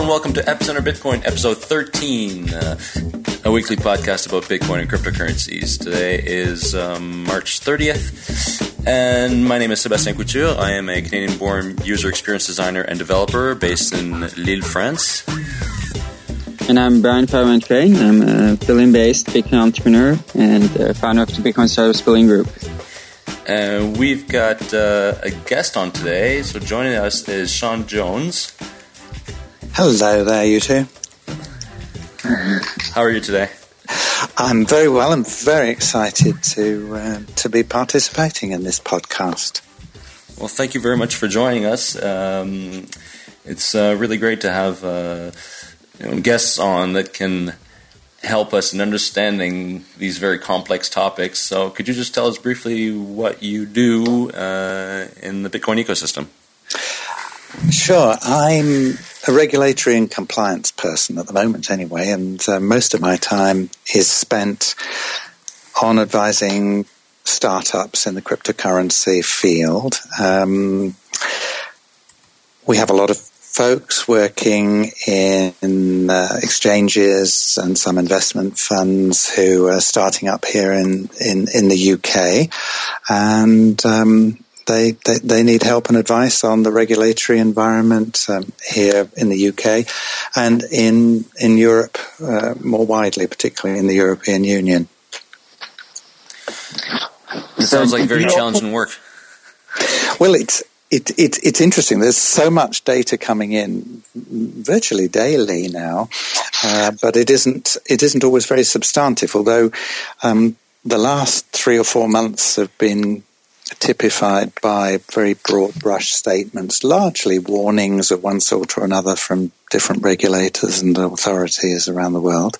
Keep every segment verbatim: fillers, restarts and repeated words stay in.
and welcome to Epicenter Bitcoin, episode thirteen, uh, a weekly podcast about Bitcoin and cryptocurrencies. Today is um, March thirtieth, and my name is Sébastien Couture. I am a Canadian-born user experience designer and developer based in Lille, France. And I'm Brian Parmentier. I'm a Berlin-based Bitcoin entrepreneur and uh, founder of the Bitcoin Startup Berlin Group. And uh, we've got uh, a guest on today. So joining us is Siân Jones. Hello there, you two. How are you today? I'm very well. I'm very excited to uh, to be participating in this podcast. Well, thank you very much for joining us. Um, it's uh, really great to have... Uh, guests on that can help us in understanding these very complex topics. So could you just tell us briefly what you do uh, in the Bitcoin ecosystem? Sure. I'm a regulatory and compliance person at the moment anyway, and uh, most of my time is spent on advising startups in the cryptocurrency field. Um, we have a lot of folks working in uh, exchanges and some investment funds who are starting up here in, in, in the U K, and um, they, they they need help and advice on the regulatory environment um, here in the U K and in in Europe uh, more widely, particularly in the European Union. It sounds like very challenging work. Well, it's. It, it, it's interesting. There's so much data coming in virtually daily now, uh, but it isn't it isn't always very substantive, although um, the last three or four months have been typified by very broad brush statements, largely warnings of one sort or another from different regulators and authorities around the world.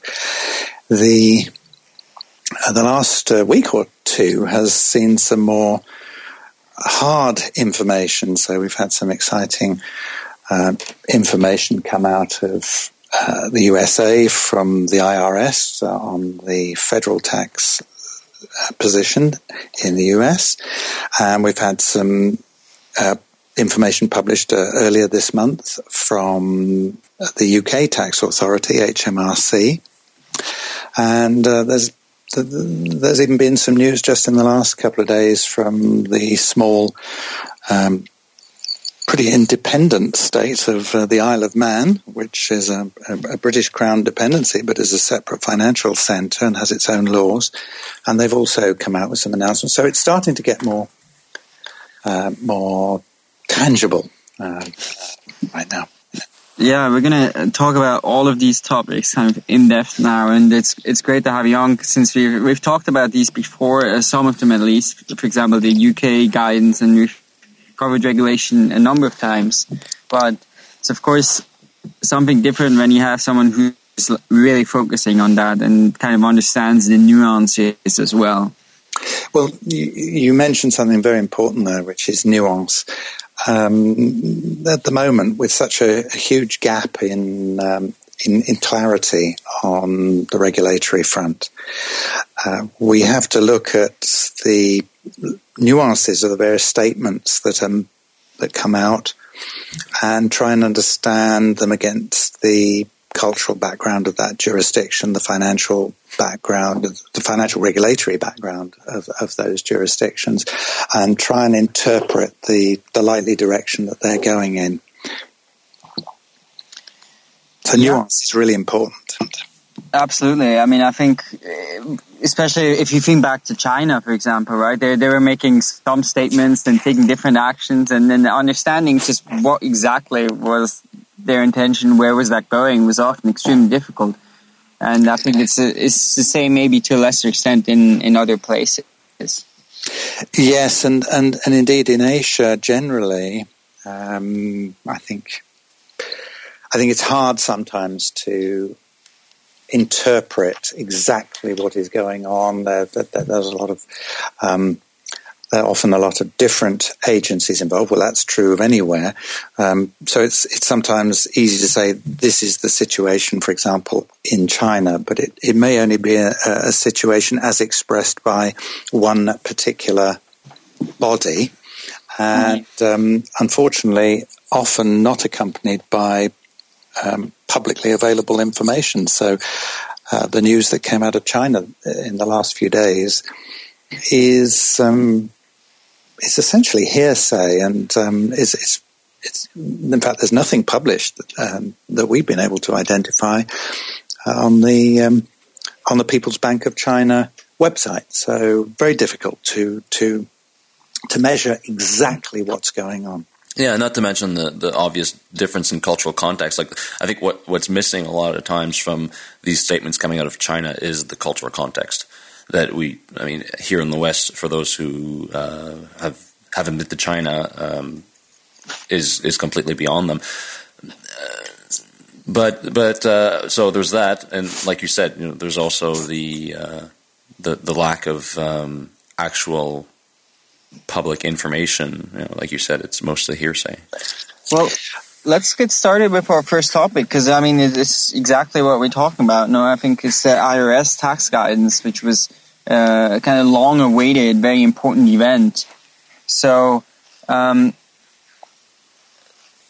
The, uh, the last uh, week or two has seen some more hard information. So we've had some exciting uh, information come out of uh, the U S A from the I R S on the federal tax position in the U S. And we've had some uh, information published uh, earlier this month from the U K tax authority, H M R C. And uh, there's There's even been some news just in the last couple of days from the small, um, pretty independent state of uh, the Isle of Man, which is a, a British Crown dependency but is a separate financial centre and has its own laws. And they've also come out with some announcements. So it's starting to get more, uh, more tangible uh, right now. Yeah, we're going to talk about all of these topics kind of in depth now, and it's it's great to have you on since we've, we've talked about these before, uh, some of them at least, for example, the U K guidance, and we've covered regulation a number of times. But it's, of course, something different when you have someone who's really focusing on that and kind of understands the nuances as well. Well, you, you mentioned something very important there, which is nuance. Um, at the moment, with such a, a huge gap in, um, in in clarity on the regulatory front, uh, we have to look at the nuances of the various statements that um, that come out and try and understand them against the cultural background of that jurisdiction, the financial background, the financial regulatory background of, of those jurisdictions, and try and interpret the, the likely direction that they're going in. So yeah. Nuance is really important. Absolutely. I mean, I think, especially if you think back to China, for example, right? They they were making some statements and taking different actions, and then the understanding just what exactly was their intention, where was that going, was often extremely difficult. And I think it's a, it's the same maybe to a lesser extent in, in other places. Yes, and, and, and indeed in Asia generally, um, I think I think it's hard sometimes to interpret exactly what is going on. There, there, there's a lot of um, there are often a lot of different agencies involved. Well, that's true of anywhere. Um, so it's it's sometimes easy to say this is the situation, for example, in China, but it, it may only be a, a situation as expressed by one particular body, and um, unfortunately, often not accompanied by um, publicly available information. So uh, the news that came out of China in the last few days is um, it's essentially hearsay, and um, it's, it's, it's in fact there's nothing published that, um, that we've been able to identify uh, on the um, on the People's Bank of China website. So very difficult to to to measure exactly what's going on. Yeah, not to mention the, the obvious difference in cultural context. Like, I think what what's missing a lot of times from these statements coming out of China is the cultural context that we, I mean, here in the West, for those who uh, have haven't been to China, um, is is completely beyond them. Uh, but but uh, so there's that, and like you said, you know, there's also the uh, the the lack of um, actual public information. You know, like you said, it's mostly hearsay. Well, let's get started with our first topic, because I mean it's exactly what we're talking about. No, I think it's the I R S tax guidance, which was uh, a kind of long-awaited, very important event. So, um,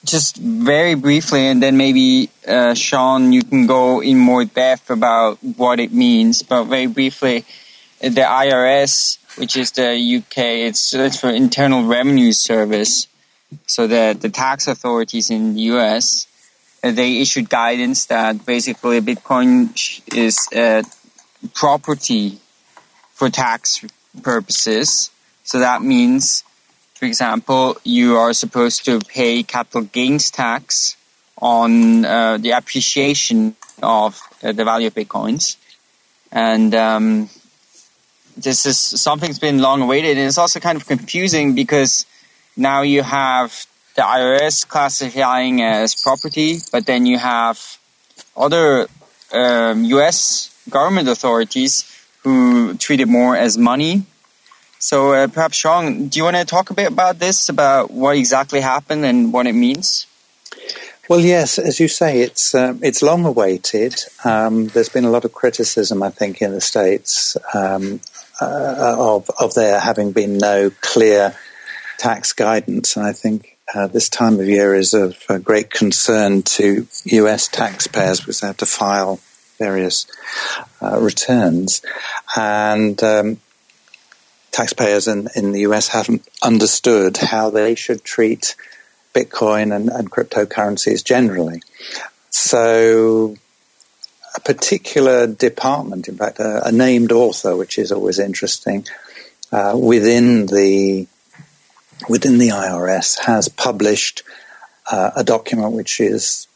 just very briefly, and then maybe uh, Sean, you can go in more depth about what it means. But very briefly, the I R S, which is the U K, it's, it's for Internal Revenue Service. So the, the tax authorities in the U S, uh, they issued guidance that basically Bitcoin is uh, property for tax purposes. So that means, for example, you are supposed to pay capital gains tax on uh, the appreciation of uh, the value of Bitcoins. And um this is something's been long awaited, and it's also kind of confusing because now you have the I R S classifying as property, but then you have other um, U S government authorities who treat it more as money. So uh, perhaps, Sean, do you want to talk a bit about this, about what exactly happened and what it means? Well, yes, as you say, it's uh, it's long awaited. Um, there's been a lot of criticism, I think, in the States um, uh, of of there having been no clear tax guidance, and I think uh, this time of year is of uh, great concern to U S taxpayers because they have to file various uh, returns, and um, taxpayers in, in the U S haven't understood how they should treat Bitcoin and, and cryptocurrencies generally. So a particular department, in fact, a, a named author, which is always interesting, uh, within the within the I R S has published uh, a document which is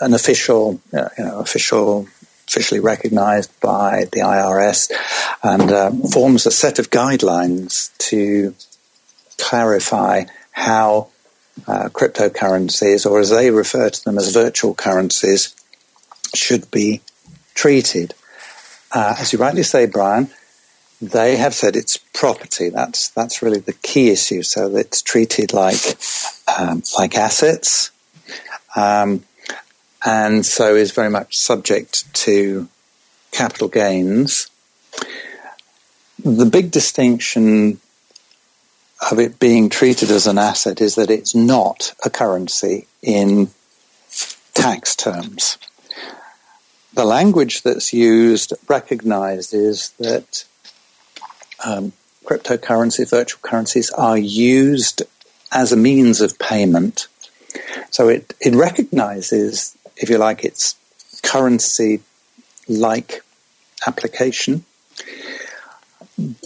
an official, uh, you know, official, officially recognized by the I R S, and uh, forms a set of guidelines to clarify how Uh, cryptocurrencies, or as they refer to them as virtual currencies, should be treated. Uh, as you rightly say, Brian, they have said it's property. That's that's really the key issue. So that it's treated like um, like assets, um, and so is very much subject to capital gains. The big distinction of it being treated as an asset is that it's not a currency in tax terms. The language that's used, recognized, is that um, cryptocurrency, virtual currencies are used as a means of payment. So it, it recognizes, if you like, its currency-like application,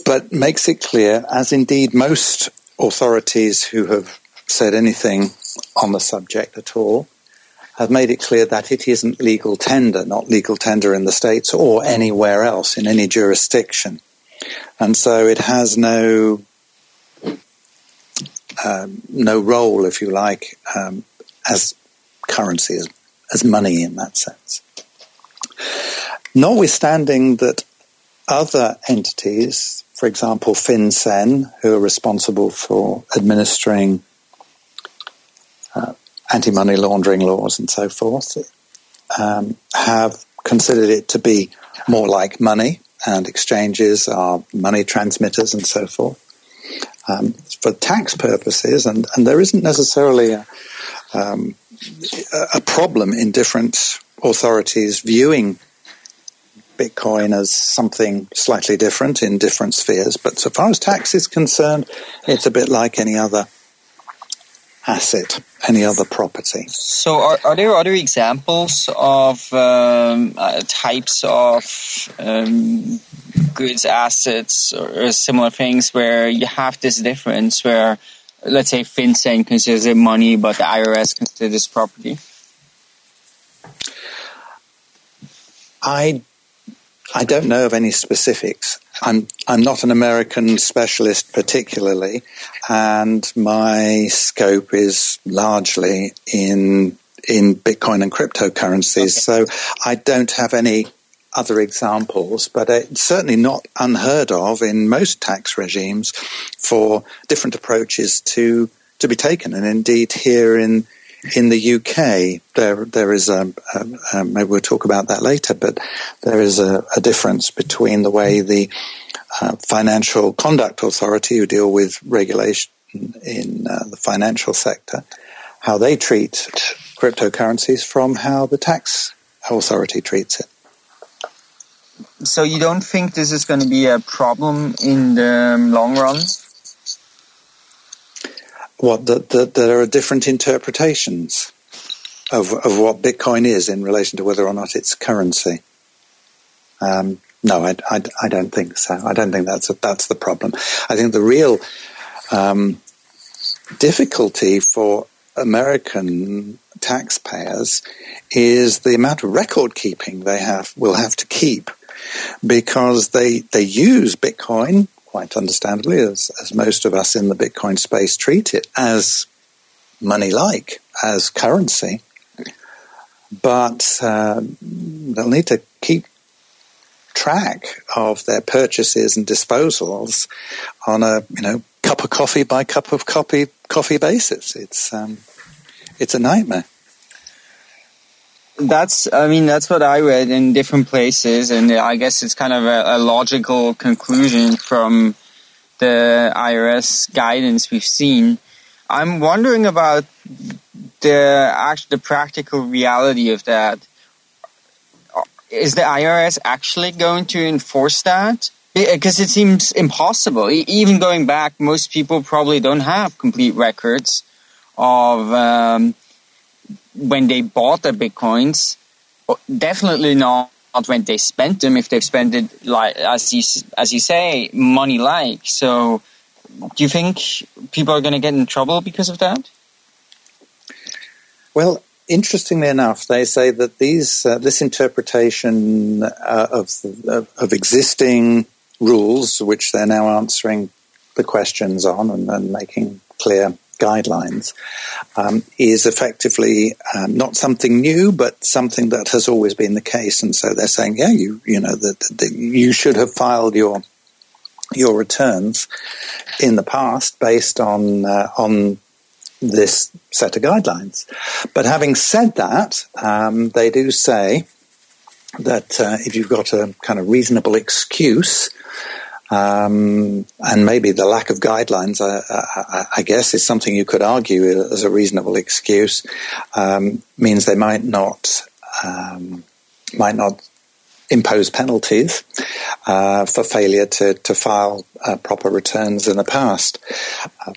but makes it clear, as indeed most authorities who have said anything on the subject at all, have made it clear that it isn't legal tender, not legal tender in the States or anywhere else in any jurisdiction. And so it has no um, no role, if you like, um, as currency, as, as money in that sense. Notwithstanding that other entities, for example, FinCEN, who are responsible for administering uh, anti-money laundering laws and so forth, um, have considered it to be more like money, and exchanges are money transmitters and so forth. Um, for tax purposes, and, and there isn't necessarily a, um, a problem in different authorities viewing Bitcoin as something slightly different in different spheres. But so far as tax is concerned, it's a bit like any other asset, any other property. So are, are there other examples of um, uh, types of um, goods, assets, or, or similar things where you have this difference where, let's say, FinCEN considers it money, but the I R S considers it property? I I don't know of any specifics. I'm I'm not an American specialist particularly, and my scope is largely in in Bitcoin and cryptocurrencies. Okay. So I don't have any other examples, but it's certainly not unheard of in most tax regimes for different approaches to to be taken. And indeed, here in in the U K, there there is a, a, a maybe we'll talk about that later, but there is a, a difference between the way the uh, Financial Conduct Authority, who deal with regulation in uh, the financial sector, how they treat cryptocurrencies from how the tax authority treats it. So you don't think this is going to be a problem in the long run? What the, the, there are different interpretations of of what Bitcoin is in relation to whether or not it's currency. Um, no, I, I, I don't think so. I don't think that's a, that's the problem. I think the real um, difficulty for American taxpayers is the amount of record keeping they have will have to keep, because they they use Bitcoin, quite understandably, as, as most of us in the Bitcoin space treat it, as money-like, as currency. But uh, they'll need to keep track of their purchases and disposals on a, you know, cup of coffee by cup of coffee coffee basis. It's um, it's a nightmare. That's, I mean, that's what I read in different places, and I guess it's kind of a, a logical conclusion from the I R S guidance we've seen. I'm wondering about the actual, the practical reality of that. Is the I R S actually going to enforce that? Because it seems impossible. Even going back, most people probably don't have complete records of um, when they bought the Bitcoins, definitely not when they spent them, if they've spent it, like as you, as you say, money-like. So do you think people are going to get in trouble because of that? Well, interestingly enough, they say that these uh, this interpretation uh, of, of of existing rules, which they're now answering the questions on and, and making clear guidelines, um, is effectively um, not something new, but something that has always been the case. And so they're saying, yeah, you you know that, that you should have filed your your returns in the past based on uh, on. this set of guidelines. But having said that, um, they do say that uh, if you've got a kind of reasonable excuse, um, and maybe the lack of guidelines, I, I, I guess, is something you could argue as a reasonable excuse, um, means they might not um, might not impose penalties uh, for failure to, to file uh, proper returns in the past. Uh,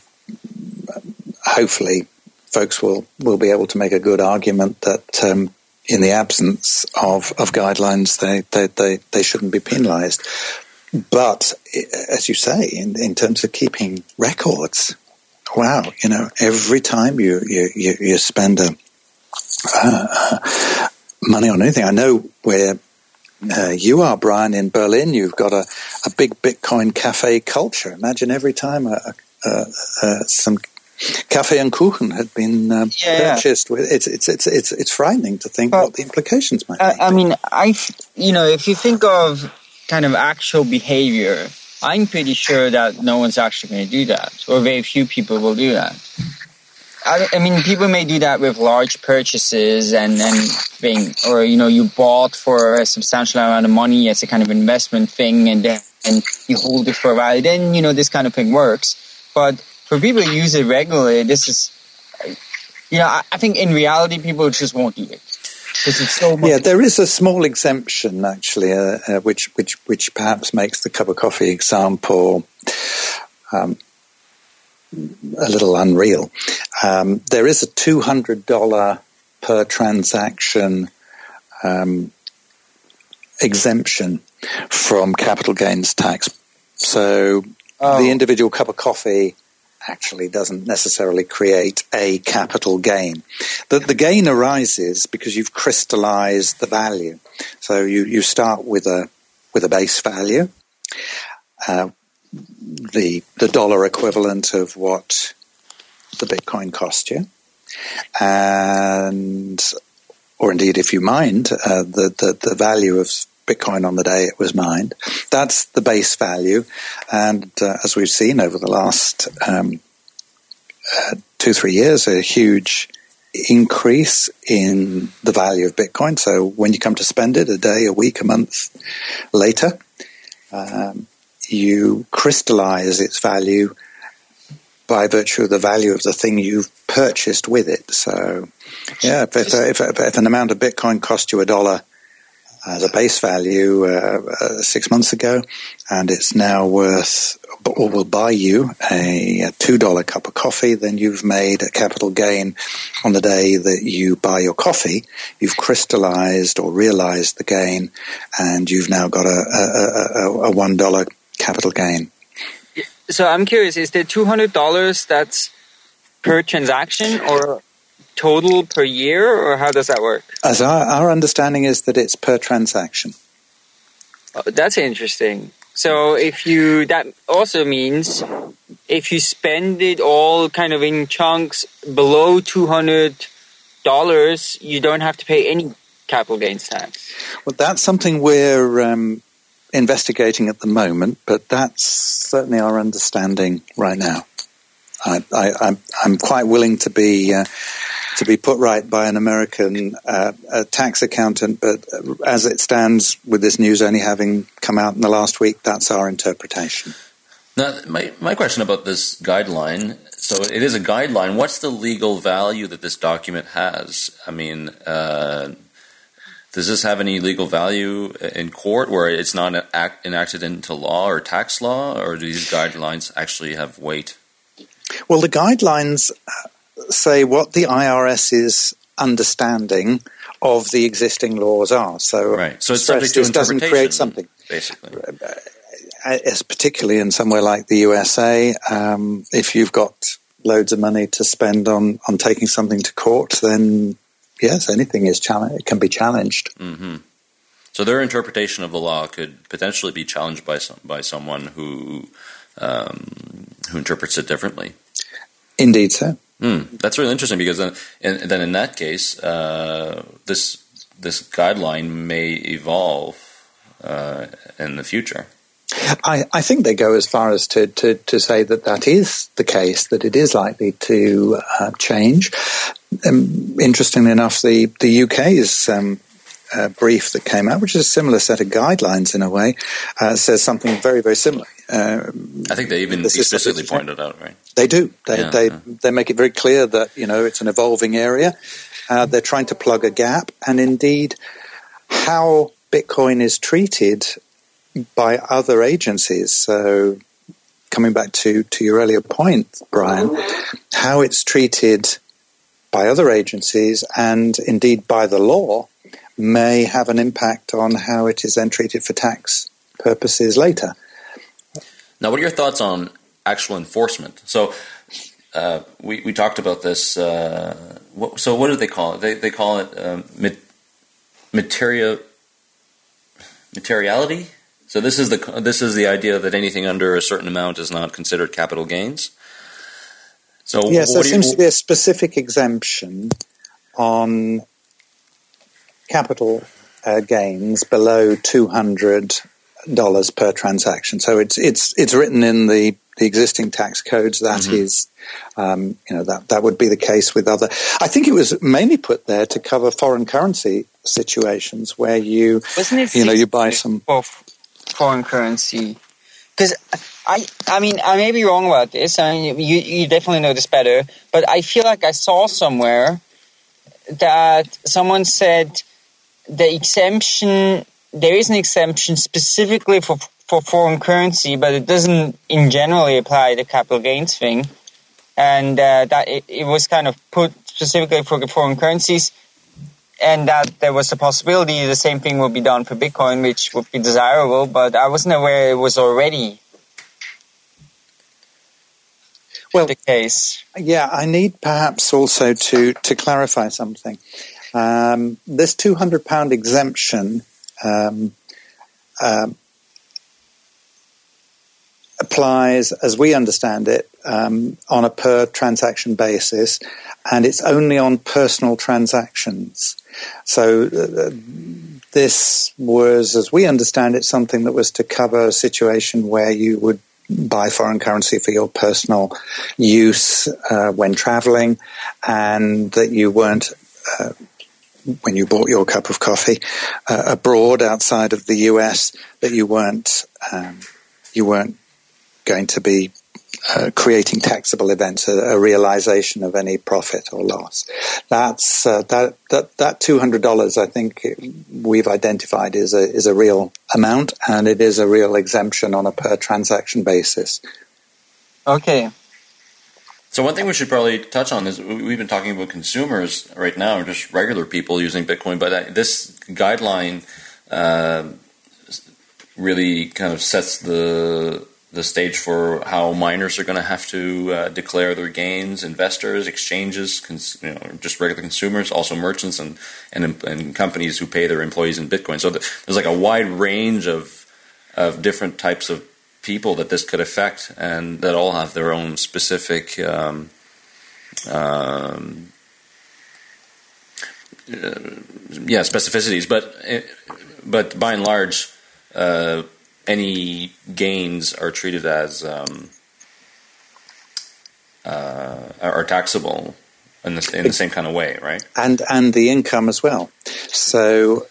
Hopefully, folks will, will be able to make a good argument that um, in the absence of, of guidelines, they, they, they, they shouldn't be penalized. But as you say, in, in terms of keeping records, wow, you know, every time you, you, you, you spend a, uh, money on anything. I know where uh, you are, Brian, in Berlin, you've got a, a big Bitcoin cafe culture. Imagine every time a, a, a, some Kaffee and Kuchen had been um, yeah, purchased. Yeah. It's it's it's it's it's frightening to think but, what the implications might uh, be. I mean, I you know, if you think of kind of actual behavior, I'm pretty sure that no one's actually going to do that, or very few people will do that. I, I mean, people may do that with large purchases and and thing, or you know, you bought for a substantial amount of money as a kind of investment thing, and then and you hold it for a while. Then you know, this kind of thing works, but for people who use it regularly, this is you know, I, I think in reality people just won't do it. It's so much- yeah, there is a small exemption actually, uh, uh, which which which perhaps makes the cup of coffee example um, a little unreal. Um, there is a two hundred dollars per transaction um, exemption from capital gains tax. So oh. the individual cup of coffee actually doesn't necessarily create a capital gain. The, the gain arises because you've crystallized the value. So you, you start with a with a base value, uh, the the dollar equivalent of what the Bitcoin cost you, and or indeed if you mined uh, the, the the value of Bitcoin on the day it was mined. That's the base value. And uh, as we've seen over the last um, uh, two, three years, a huge increase in the value of Bitcoin. So when you come to spend it a day, a week, a month later, um, you crystallize its value by virtue of the value of the thing you've purchased with it. So yeah, if, if, if, if an amount of Bitcoin cost you a dollar as a base value uh, uh, six months ago, and it's now worth or will buy you a two dollars cup of coffee, then you've made a capital gain on the day that you buy your coffee. You've crystallized or realized the gain, and you've now got a, a, a, a one dollar capital gain. So I'm curious, is there two hundred dollars that's per transaction or total per year, or how does that work? As our, our understanding is that it's per transaction. Oh, that's interesting. So if you, that also means if you spend it all kind of in chunks below two hundred dollars, you don't have to pay any capital gains tax. Well, that's something we're um, investigating at the moment, but that's certainly our understanding right now. I, I, I'm, I'm quite willing to be uh, to be put right by an American uh, a tax accountant, but as it stands with this news only having come out in the last week, that's our interpretation. Now, my, my question about this guideline, so it is a guideline. What's the legal value that this document has? I mean, uh, does this have any legal value in court where it's not enacted into law or tax law, or do these guidelines actually have weight? Well, the guidelines say what the I R S's understanding of the existing laws are. So, right. So it's subject to interpretation, doesn't create something. Basically, as particularly in somewhere like the U S A, um, if you've got loads of money to spend on on taking something to court, then yes, anything is challenge can be challenged. Mm-hmm. So their interpretation of the law could potentially be challenged by some by someone who. Um, who interprets it differently. Indeed, sir. Mm, that's really interesting because then, and then in that case, uh, this this guideline may evolve uh, in the future. I, I think they go as far as to, to, to say that that is the case, that it is likely to uh, change. Um, interestingly enough, the, the U K's um, uh, brief that came out, which is a similar set of guidelines in a way, uh, says something very, very similar. Um, I think they even explicitly pointed out, right? They do. They yeah, they, yeah. they make it very clear that, you know, it's an evolving area. Uh, they're trying to plug a gap. And indeed, how Bitcoin is treated by other agencies. So coming back to, to your earlier point, Brian, how it's treated by other agencies and indeed by the law may have an impact on how it is then treated for tax purposes later. Now, what are your thoughts on actual enforcement? So, uh, we we talked about this. Uh, what, so, what do they call it? They they call it um, material materiality. So, this is the this is the idea that anything under a certain amount is not considered capital gains. So, yes, there seems to be a specific exemption on capital uh, gains below two hundred dollars per transaction. So it's it's it's written in the, the existing tax codes. That mm-hmm. is, um, you know, that, that would be the case with other. I think it was mainly put there to cover foreign currency situations where you, Wasn't it you know, you buy some for foreign currency because I, I mean, I may be wrong about this. I mean, you, you definitely know this better, but I feel like I saw somewhere that someone said the exemption, there is an exemption specifically for for foreign currency, but it doesn't in generally apply the capital gains thing, and uh, that it, it was kind of put specifically for foreign currencies, and that there was a possibility the same thing would be done for Bitcoin, which would be desirable, but I wasn't aware it was already well, the case. Yeah, I need perhaps also to, to clarify something. Um, this two hundred pound exemption um, uh, applies, as we understand it, um, on a per transaction basis, and it's only on personal transactions. So uh, this was, as we understand it, something that was to cover a situation where you would buy foreign currency for your personal use uh, when traveling, and that you weren't, uh, when you bought your cup of coffee uh, abroad outside of the U S, that you weren't um, you weren't going to be Uh, creating taxable events, a, a realization of any profit or loss. That's uh, that that that two hundred dollars. I think we've identified is a is a real amount, and it is a real exemption on a per transaction basis. Okay. So one thing we should probably touch on is we've been talking about consumers right now, or just regular people using Bitcoin, but this guideline uh, really kind of sets the the stage for how miners are going to have to uh, declare their gains, investors, exchanges, cons- you know, just regular consumers, also merchants and, and and companies who pay their employees in Bitcoin. So th- there's like a wide range of of different types of people that this could affect, and that all have their own specific um, um, uh, yeah specificities. But but by and large, Uh, any gains are treated as um, uh, are taxable in the, in the same kind of way, right? And and the income as well. So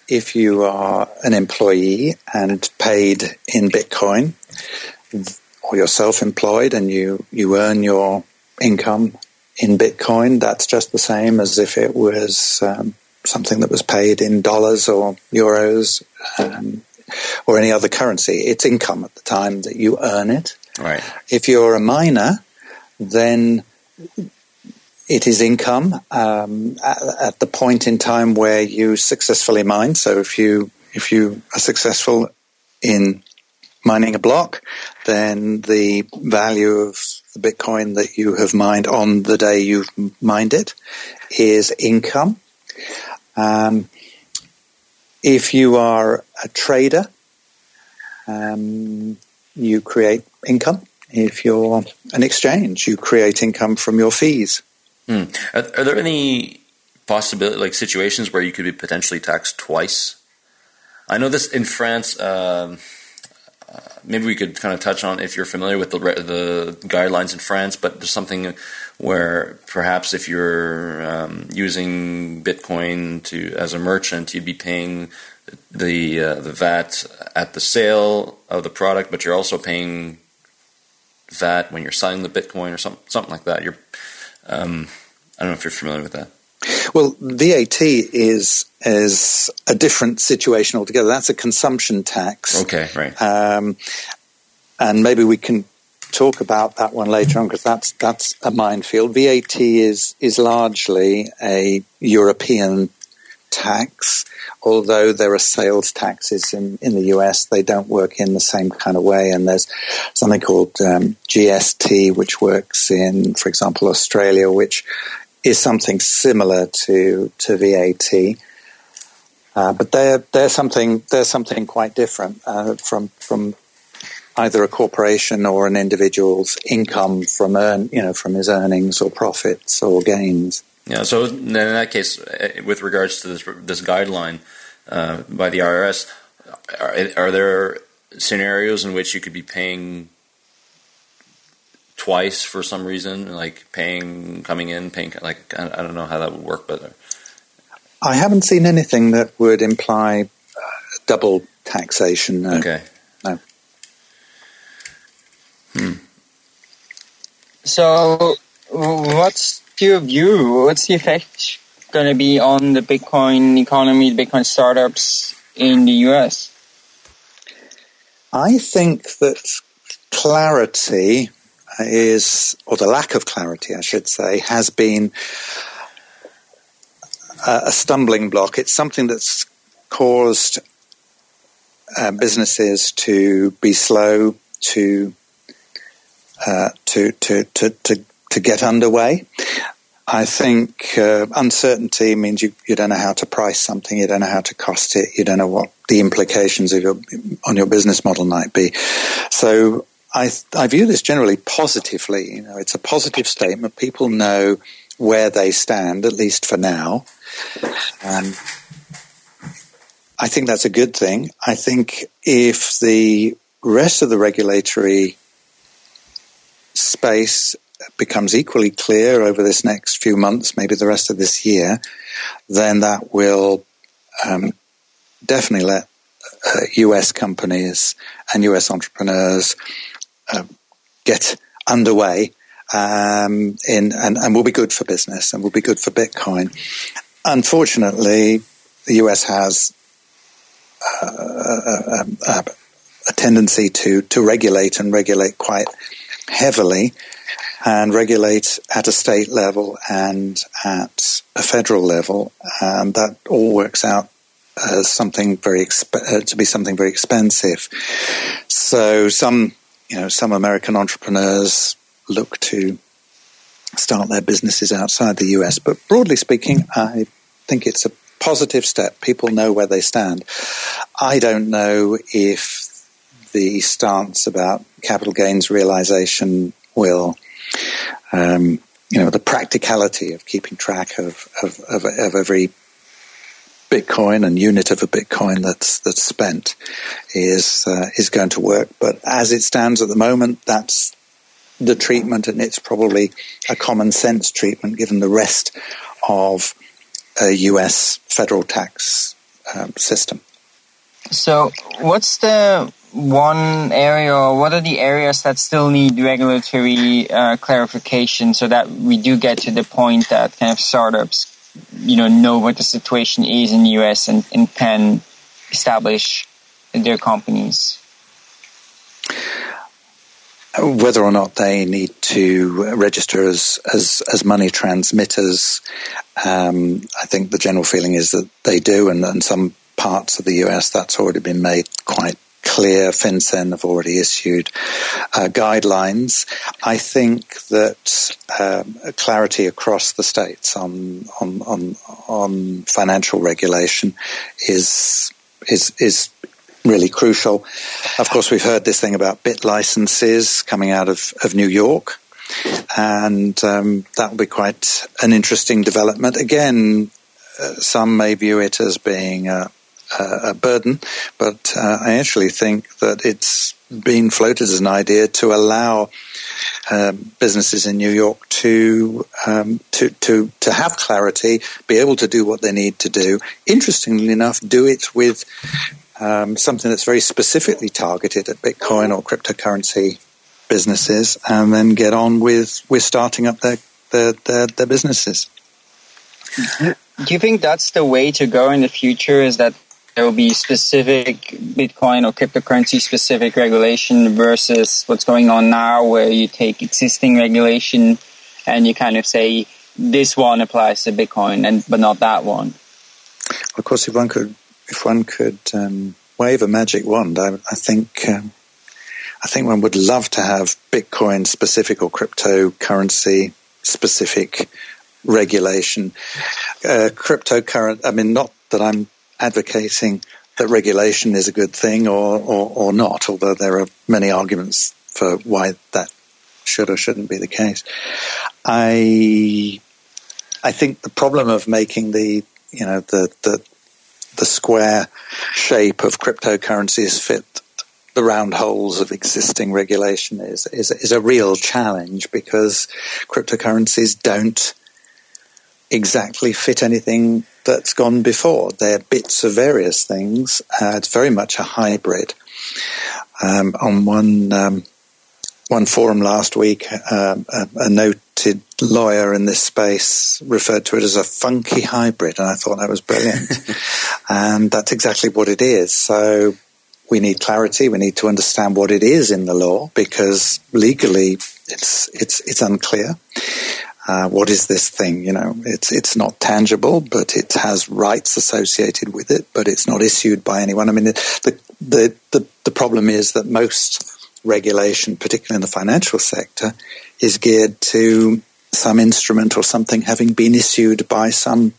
if you are an employee and paid in Bitcoin, or you're self-employed and you, you earn your income in Bitcoin, that's just the same as if it was um, something that was paid in dollars or euros, um, or any other currency. It's income at the time that you earn it. Right. If you're a miner, then it is income um, at, at the point in time where you successfully mine. So if you if you are successful in mining a block, then the value of the Bitcoin that you have mined on the day you've mined it is income. Um If you are a trader, um, you create income. If you're an exchange, you create income from your fees. Hmm. Are, are there any possibility, like situations where you could be potentially taxed twice? I know this in France. Um, uh, maybe we could kind of touch on if you're familiar with the the guidelines in France, but there's something where perhaps if you're um, using Bitcoin to as a merchant, you'd be paying the uh, the V A T at the sale of the product, but you're also paying V A T when you're selling the Bitcoin or something something like that. You're um, I don't know if you're familiar with that. Well, V A T is is a different situation altogether. That's a consumption tax. Okay, right. Um, and maybe we can talk about that one later on, because that's that's a minefield. V A T is is largely a European tax, although there are sales taxes in, in the U S. They don't work in the same kind of way, and there's something called um, G S T, which works in, for example, Australia, which is something similar to to V A T. Uh, but they're they're something they're something quite different uh, from from. either a corporation or an individual's income from earn, you know, from his earnings or profits or gains. Yeah. So in that case, with regards to this this guideline uh, by the I R S, are, are there scenarios in which you could be paying twice for some reason, like paying coming in, paying like I don't know how that would work, but I haven't seen anything that would imply double taxation. No. Okay. No. Hmm. So what's your view? What's the effect going to be on the Bitcoin economy, the Bitcoin startups in the U S? I think that clarity is, or the lack of clarity, I should say, has been a, a stumbling block. It's something that's caused uh, businesses to be slow to, uh, to, to, to, to, to get underway. I think uh, uncertainty means you, you don't know how to price something, you don't know how to cost it, you don't know what the implications of your, on your business model might be. So I, I view this generally positively. You know, it's a positive statement. People know where they stand, at least for now. Um, I think that's a good thing. I think if the rest of the regulatory space becomes equally clear over this next few months, maybe the rest of this year, then that will um, definitely let uh, U S companies and U S entrepreneurs uh, get underway um, in, and, and will be good for business and will be good for Bitcoin. Unfortunately, the U S has uh, a, a, a tendency to, to regulate and regulate quite heavily, and regulate at a state level and at a federal level, and that all works out as something very exp- to be something very expensive. So some, you know, some American entrepreneurs look to start their businesses outside the U S. But broadly speaking, I think it's a positive step. People know where they stand. I don't know if the stance about capital gains realization will. Um, you know, the practicality of keeping track of, of, of, of every Bitcoin and unit of a Bitcoin that's that's spent is uh, is going to work. But as it stands at the moment, that's the treatment, and it's probably a common sense treatment given the rest of a U S federal tax um, system. So what's the one area, or what are the areas that still need regulatory uh, clarification so that we do get to the point that kind of startups, you know, know what the situation is in the U S and, and can establish their companies? Whether or not they need to register as, as, as money transmitters, um, I think the general feeling is that they do, and in some parts of the U S that's already been made quite clear. FinCEN have already issued uh, guidelines. I think that um, clarity across the states on on on, on financial regulation is is is really crucial. Of course, we've heard this thing about bit licenses coming out of, of New York, and um, that will be quite an interesting development. Again, uh, some may view it as being a uh, Uh, a burden, but uh, I actually think that it's been floated as an idea to allow uh, businesses in New York to, um, to to to have clarity, be able to do what they need to do. Interestingly enough, do it with um, something that's very specifically targeted at Bitcoin or cryptocurrency businesses, and then get on with, with starting up their their, their, their businesses. Do you think that's the way to go in the future? Is that there will be specific Bitcoin or cryptocurrency-specific regulation versus what's going on now, where you take existing regulation and you kind of say, this one applies to Bitcoin, and but not that one? Of course, if one could, if one could um, wave a magic wand, I, I think um, I think one would love to have Bitcoin-specific or cryptocurrency-specific regulation. Uh, cryptocurrency, I mean, not that I'm advocating that regulation is a good thing or, or, or not, although there are many arguments for why that should or shouldn't be the case. I I think the problem of making the, you know, the the, the square shape of cryptocurrencies fit the round holes of existing regulation is is, is a real challenge, because cryptocurrencies don't exactly fit anything that's gone before. They're bits of various things. Uh, it's very much a hybrid. Um, on one um, one forum last week, um, a, a noted lawyer in this space referred to it as a funky hybrid, and I thought that was brilliant. And that's exactly what it is. So we need clarity. We need to understand what it is in the law, because legally it's it's it's unclear. Uh, what is this thing? You know, it's it's not tangible, but it has rights associated with it, but it's not issued by anyone. I mean, the the the, the problem is that most regulation, particularly in the financial sector, is geared to some instrument or something having been issued by some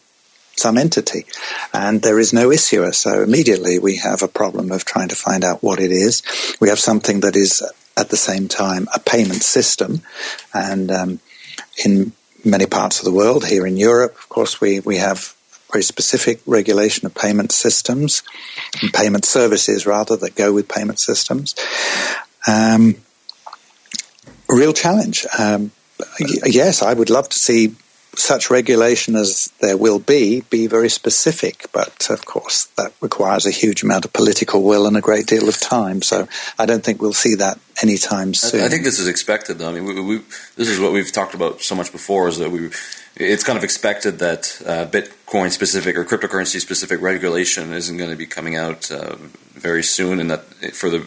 some entity, and there is no issuer. So immediately we have a problem of trying to find out what it is. We have something that is at the same time a payment system, and um, in many parts of the world, here in Europe, of course, we, we have very specific regulation of payment systems and payment services, rather, that go with payment systems. Um, real challenge. Um, yes, I would love to see such regulation as there will be, be very specific. But, of course, that requires a huge amount of political will and a great deal of time. So I don't think we'll see that anytime soon. I think this is expected, though. I mean, we, we, this is what we've talked about so much before, is that we, it's kind of expected that uh, Bitcoin-specific or cryptocurrency-specific regulation isn't going to be coming out uh, very soon, and that for the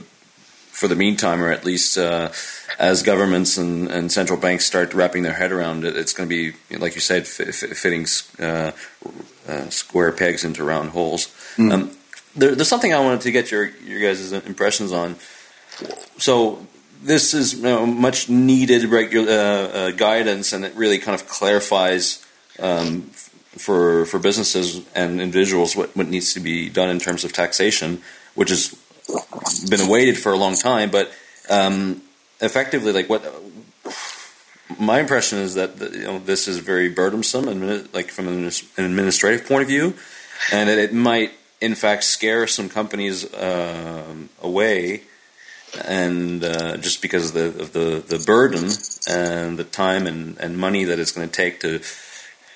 for the meantime, or at least uh, as governments and, and central banks start wrapping their head around it, it's going to be, like you said, f- fitting uh, uh, square pegs into round holes. Mm. Um, there, there's something I wanted to get your your guys' impressions on. So this is, you know, much needed regu- uh, uh, guidance, and it really kind of clarifies um, f- for for businesses and individuals what, what needs to be done in terms of taxation, which is been awaited for a long time, but um, effectively, like what my impression is that the, you know, this is very burdensome, and like from an administrative point of view, and that it might in fact scare some companies um, away, and uh, just because of the, of the the burden and the time and, and money that it's going to take to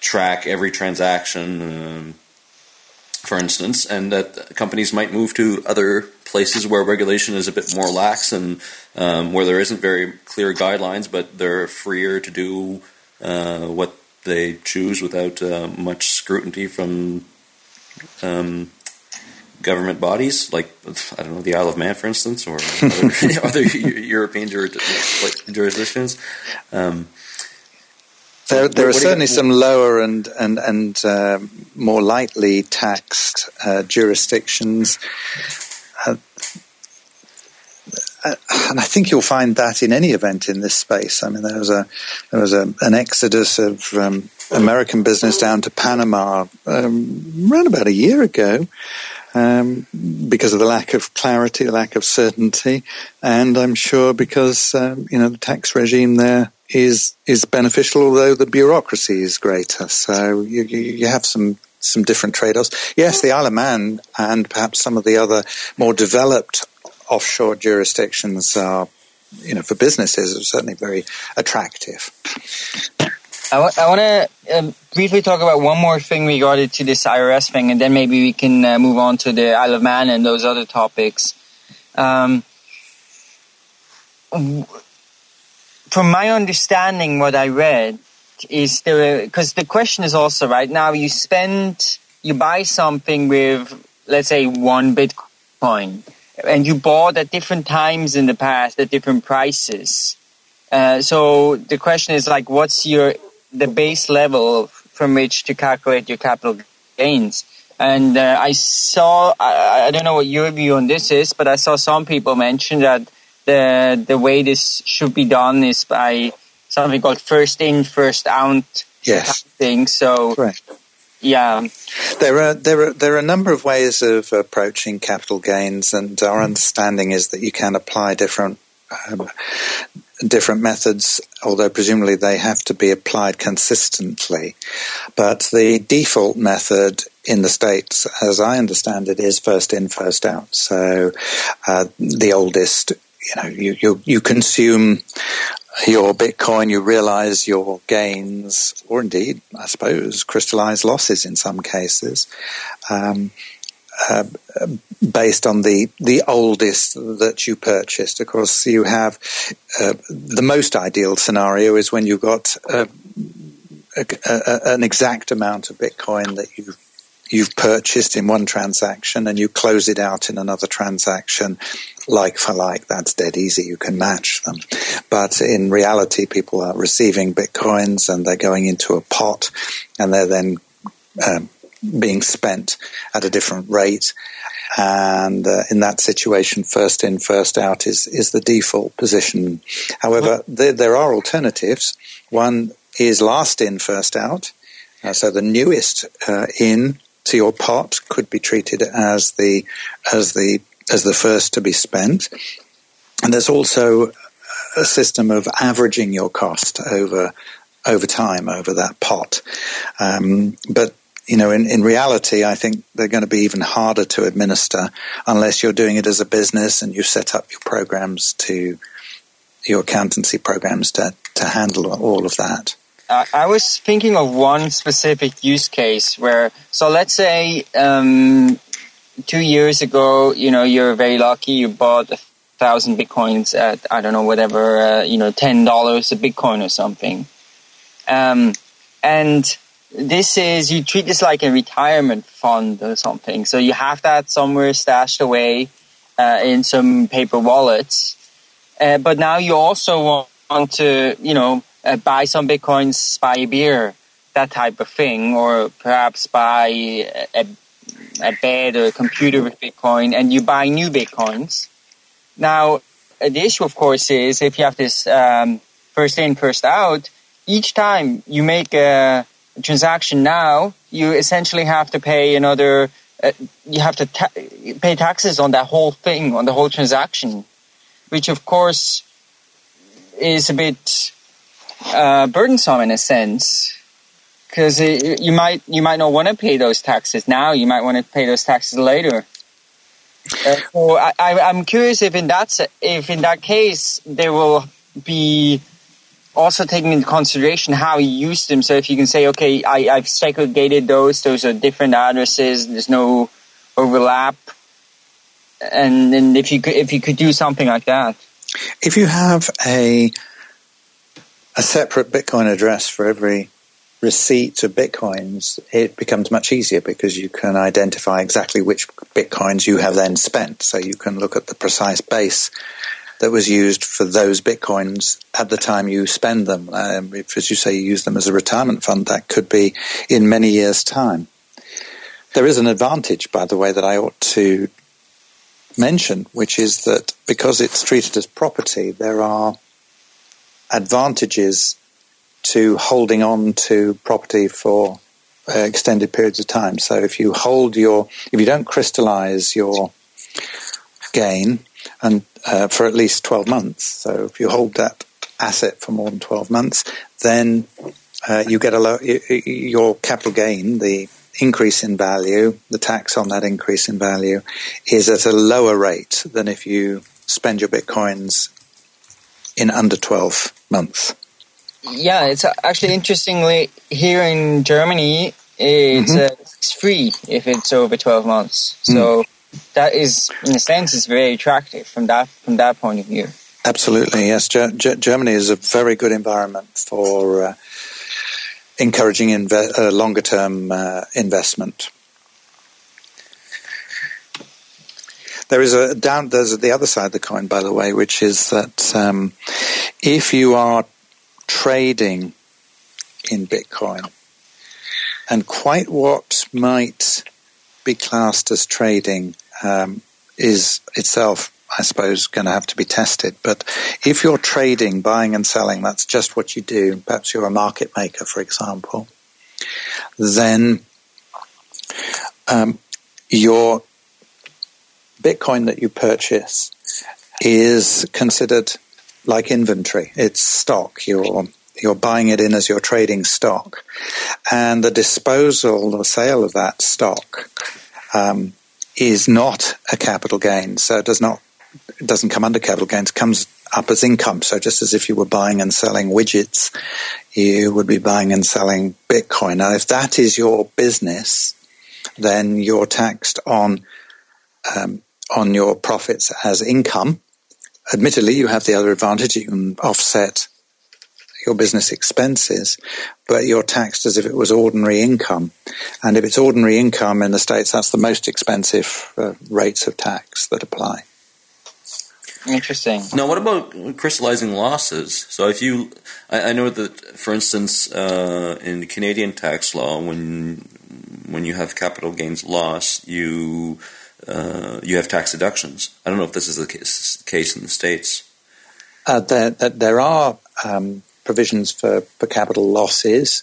track every transaction, um, for instance, and that companies might move to other places where regulation is a bit more lax, and um, where there isn't very clear guidelines, but they're freer to do uh, what they choose without uh, much scrutiny from um, government bodies, like, I don't know, the Isle of Man, for instance, or other, other European jurisdictions. Um, so there there what, are what certainly some lower and, and, and uh, more lightly taxed uh, jurisdictions. Uh, and I think you'll find that in any event in this space. I mean, there was a there was a, an exodus of um, American business down to Panama um, around about a year ago um, because of the lack of clarity, the lack of certainty, and I'm sure because um, you know, the tax regime there is is beneficial, although the bureaucracy is greater. So you you have some. some different trade-offs. Yes, the Isle of Man and perhaps some of the other more developed offshore jurisdictions are, you know, for businesses, are certainly very attractive. I, w- I want to um, briefly talk about one more thing regarding to this I R S thing, and then maybe we can uh, move on to the Isle of Man and those other topics. Um, w- from my understanding, what I read, is there, because the question is also right now, you spend, you buy something with, let's say, one Bitcoin, and you bought at different times in the past at different prices. Uh, so the question is, like, what's your, the base level from which to calculate your capital gains? And uh, I saw, I, I don't know what your view on this is, but I saw some people mention that the the way this should be done is by something called first in, first out. Yes. Thing. So, correct. Yeah, there are there are there are a number of ways of approaching capital gains, and our understanding is that you can apply different um, different methods, although presumably they have to be applied consistently. But the default method in the States, as I understand it, is first in, first out. So, uh, the oldest, you know, you you, you consume your Bitcoin, you realize your gains, or indeed, I suppose, crystallize losses in some cases, um, uh, based on the, the oldest that you purchased. Of course, you have uh, the most ideal scenario is when you've got uh, a, a, an exact amount of Bitcoin that you've You've purchased in one transaction and you close it out in another transaction, like for like. That's dead easy. You can match them. But in reality, people are receiving bitcoins and they're going into a pot and they're then um, being spent at a different rate. And uh, in that situation, first in, first out is, is the default position. However, there, there are alternatives. One is last in, first out. Uh, so the newest uh, in to your pot could be treated as the as the as the first to be spent, and there's also a system of averaging your cost over over time over that pot. Um, but you know, in, in reality, I think they're going to be even harder to administer unless you're doing it as a business and you set up your programs to your accountancy programs to to handle all of that. Uh, I was thinking of one specific use case where, so let's say um, two years ago, you know, you're very lucky. You bought a thousand bitcoins at, I don't know, whatever, uh, you know, ten dollars a bitcoin or something. Um, and this is, you treat this like a retirement fund or something. So you have that somewhere stashed away uh, in some paper wallets. Uh, but now you also want to, you know, Uh, buy some bitcoins, buy a beer, that type of thing, or perhaps buy a, a bed or a computer with bitcoin, and you buy new bitcoins. Now, the issue, of course, is if you have this um, first in, first out, each time you make a transaction now, you essentially have to pay another, uh, you have to ta- pay taxes on that whole thing, on the whole transaction, which, of course, is a bit... Uh, burdensome in a sense, because you might you might not want to pay those taxes now. You might want to pay those taxes later. Uh, so I, I, I'm curious if in that if in that case they will be also taking into consideration how you use them. So if you can say, okay, I, I've segregated those; those are different addresses. There's no overlap, and and if you could, if you could do something like that, if you have a A separate Bitcoin address for every receipt of Bitcoins, it becomes much easier because you can identify exactly which Bitcoins you have then spent. So you can look at the precise base that was used for those Bitcoins at the time you spend them. Um, if, as you say, you use them as a retirement fund, that could be in many years' time. There is an advantage, by the way, that I ought to mention, which is that because it's treated as property, there are advantages to holding on to property for uh, extended periods of time. So if you hold your, if you don't crystallize your gain and uh, for at least twelve months, so if you hold that asset for more than twelve months, then uh, you get a low, your capital gain, the increase in value, the tax on that increase in value is at a lower rate than if you spend your bitcoins in under twelve months. Yeah, it's actually interestingly here in Germany, it's, mm-hmm. uh, it's free if it's over twelve months. So mm. that is, in a sense, is very attractive from that from that point of view. Absolutely, yes. Ger- Ger- Germany is a very good environment for uh, encouraging inve- uh, longer term uh, investment. There is a down. There's the other side of the coin, by the way, which is that um, if you are trading in Bitcoin, and quite what might be classed as trading um, is itself, I suppose, going to have to be tested. But if you're trading, buying and selling, that's just what you do. Perhaps you're a market maker, for example. Then um, you're Bitcoin that you purchase is considered like inventory. It's stock. You're you're buying it in as you're trading stock. And the disposal or sale of that stock um, is not a capital gain. So it does not it doesn't come under capital gains, it comes up as income. So just as if you were buying and selling widgets, you would be buying and selling Bitcoin. Now if that is your business, then you're taxed on um, on your profits as income. Admittedly, you have the other advantage, you can offset your business expenses, but you're taxed as if it was ordinary income. And if it's ordinary income in the States, that's the most expensive uh, rates of tax that apply. Interesting. Now, what about crystallizing losses? So if you, I, I know that, for instance, uh, in the Canadian tax law, when when you have capital gains loss, you uh, you have tax deductions. I don't know if this is the case, case in the States. Uh, there, there are um, provisions for, for capital losses.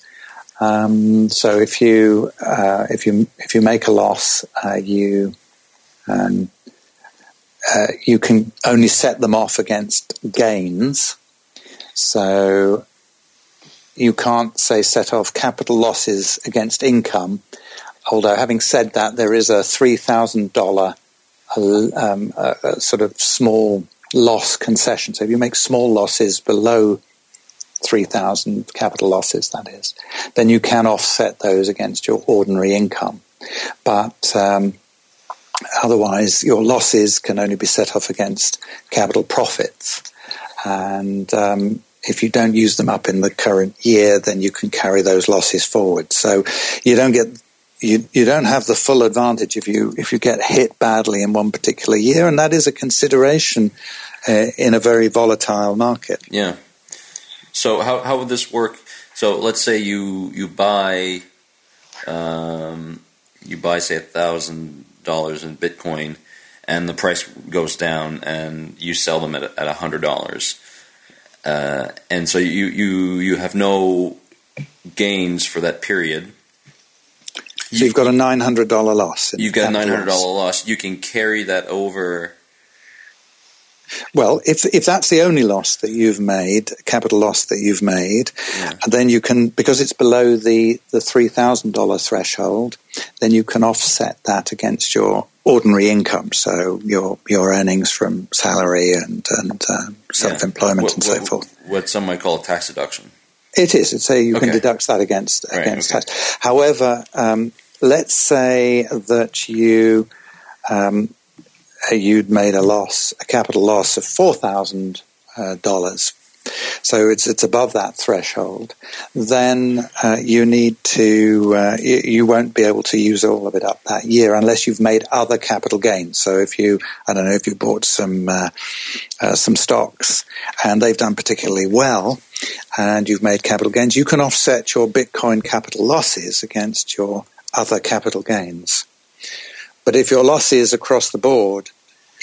Um, so if you uh, if you if you make a loss, uh, you um, Uh, you can only set them off against gains. So you can't, say, set off capital losses against income. Although, having said that, there is a three thousand dollars um, uh, sort of small loss concession. So if you make small losses below three thousand dollars, capital losses that is, then you can offset those against your ordinary income. But Um, Otherwise, your losses can only be set off against capital profits. And um, if you don't use them up in the current year, then you can carry those losses forward. So you don't get you, you don't have the full advantage if you if you get hit badly in one particular year, and that is a consideration uh, in a very volatile market. Yeah. So how how would this work? So let's say you you buy um, you buy say a thousand. dollars in Bitcoin, and the price goes down, and you sell them at at a hundred dollars, uh, and so you, you you have no gains for that period. So you've, you've got a nine hundred dollar loss. You've got a nine hundred dollar loss. You can carry that over. Well, if if that's the only loss that you've made, capital loss that you've made, yeah. then you can, because it's below the, the three thousand dollars threshold, then you can offset that against your ordinary income, so your your earnings from salary and, and uh, self-employment yeah. what, and so what, forth. What some might call a tax deduction. It is. It's a, you okay. can deduct that against, right, against okay. tax. However, um, let's say that you Um, you'd made a loss, a capital loss of four thousand dollars, uh, so it's it's above that threshold, then uh, you need to, uh, you, you won't be able to use all of it up that year unless you've made other capital gains. So if you, I don't know, if you bought some, uh, uh, some stocks and they've done particularly well and you've made capital gains, you can offset your Bitcoin capital losses against your other capital gains. But if your losses across the board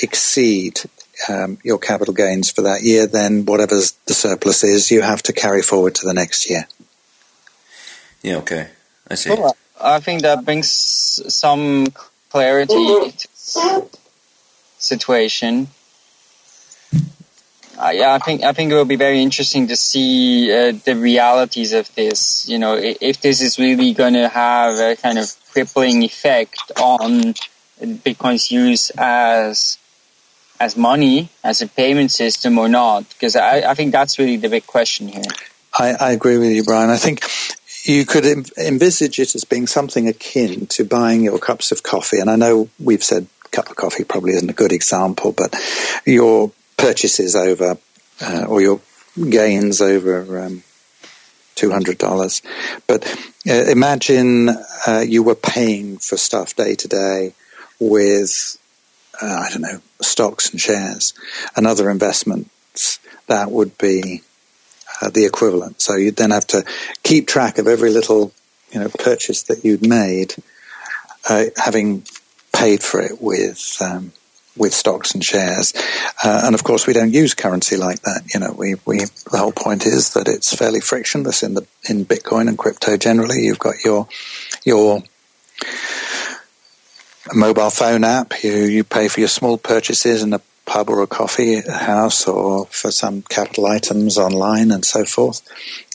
exceed um, your capital gains for that year, then whatever the surplus is, you have to carry forward to the next year. Yeah, okay. I see. Well, I think that brings some clarity to the situation. Uh, yeah, I think I think it will be very interesting to see uh, the realities of this. You know, if this is really going to have a kind of crippling effect on Bitcoin's use as as money, as a payment system, or not, because I, I think that's really the big question here. I, I agree with you, Brian. I think you could em- envisage it as being something akin to buying your cups of coffee. And I know we've said cup of coffee probably isn't a good example, but your purchases over uh, or your gains over um, two hundred dollars. But uh, imagine uh, you were paying for stuff day to day with, uh, I don't know, stocks and shares and other investments. That would be uh, the equivalent. So you'd then have to keep track of every little, you know, purchase that you'd made, uh, having paid for it with um, with stocks and shares. Uh, and of course, we don't use currency like that. You know, we, we, the whole point is that it's fairly frictionless in the, in Bitcoin and crypto generally. You've got your, your mobile phone app. You, you pay for your small purchases in a pub or a coffee house or for some capital items online and so forth.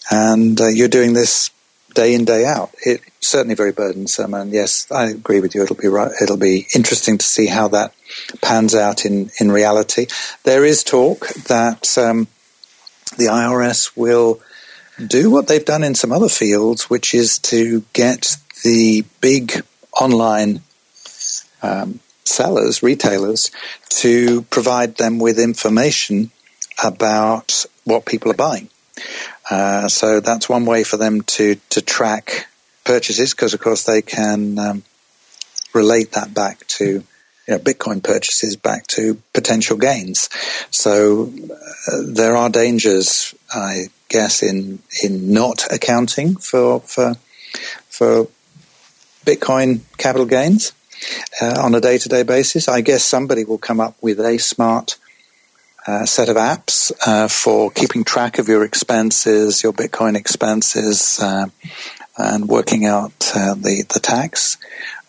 And uh, you're doing this day in, day out. It's certainly very burdensome. And yes, I agree with you. It'll be right. It'll be interesting to see how that pans out in, in reality. There is talk that um, the I R S will do what they've done in some other fields, which is to get the big online um, sellers, retailers, to provide them with information about what people are buying. Uh, so that's one way for them to, to track purchases, because, of course, they can um, relate that back to, you know, Bitcoin purchases back to potential gains. So uh, there are dangers, I guess, in in not accounting for for, for Bitcoin capital gains uh, on a day-to-day basis. I guess somebody will come up with a smart Uh, set of apps uh, for keeping track of your expenses, your Bitcoin expenses, uh, and working out uh, the, the tax,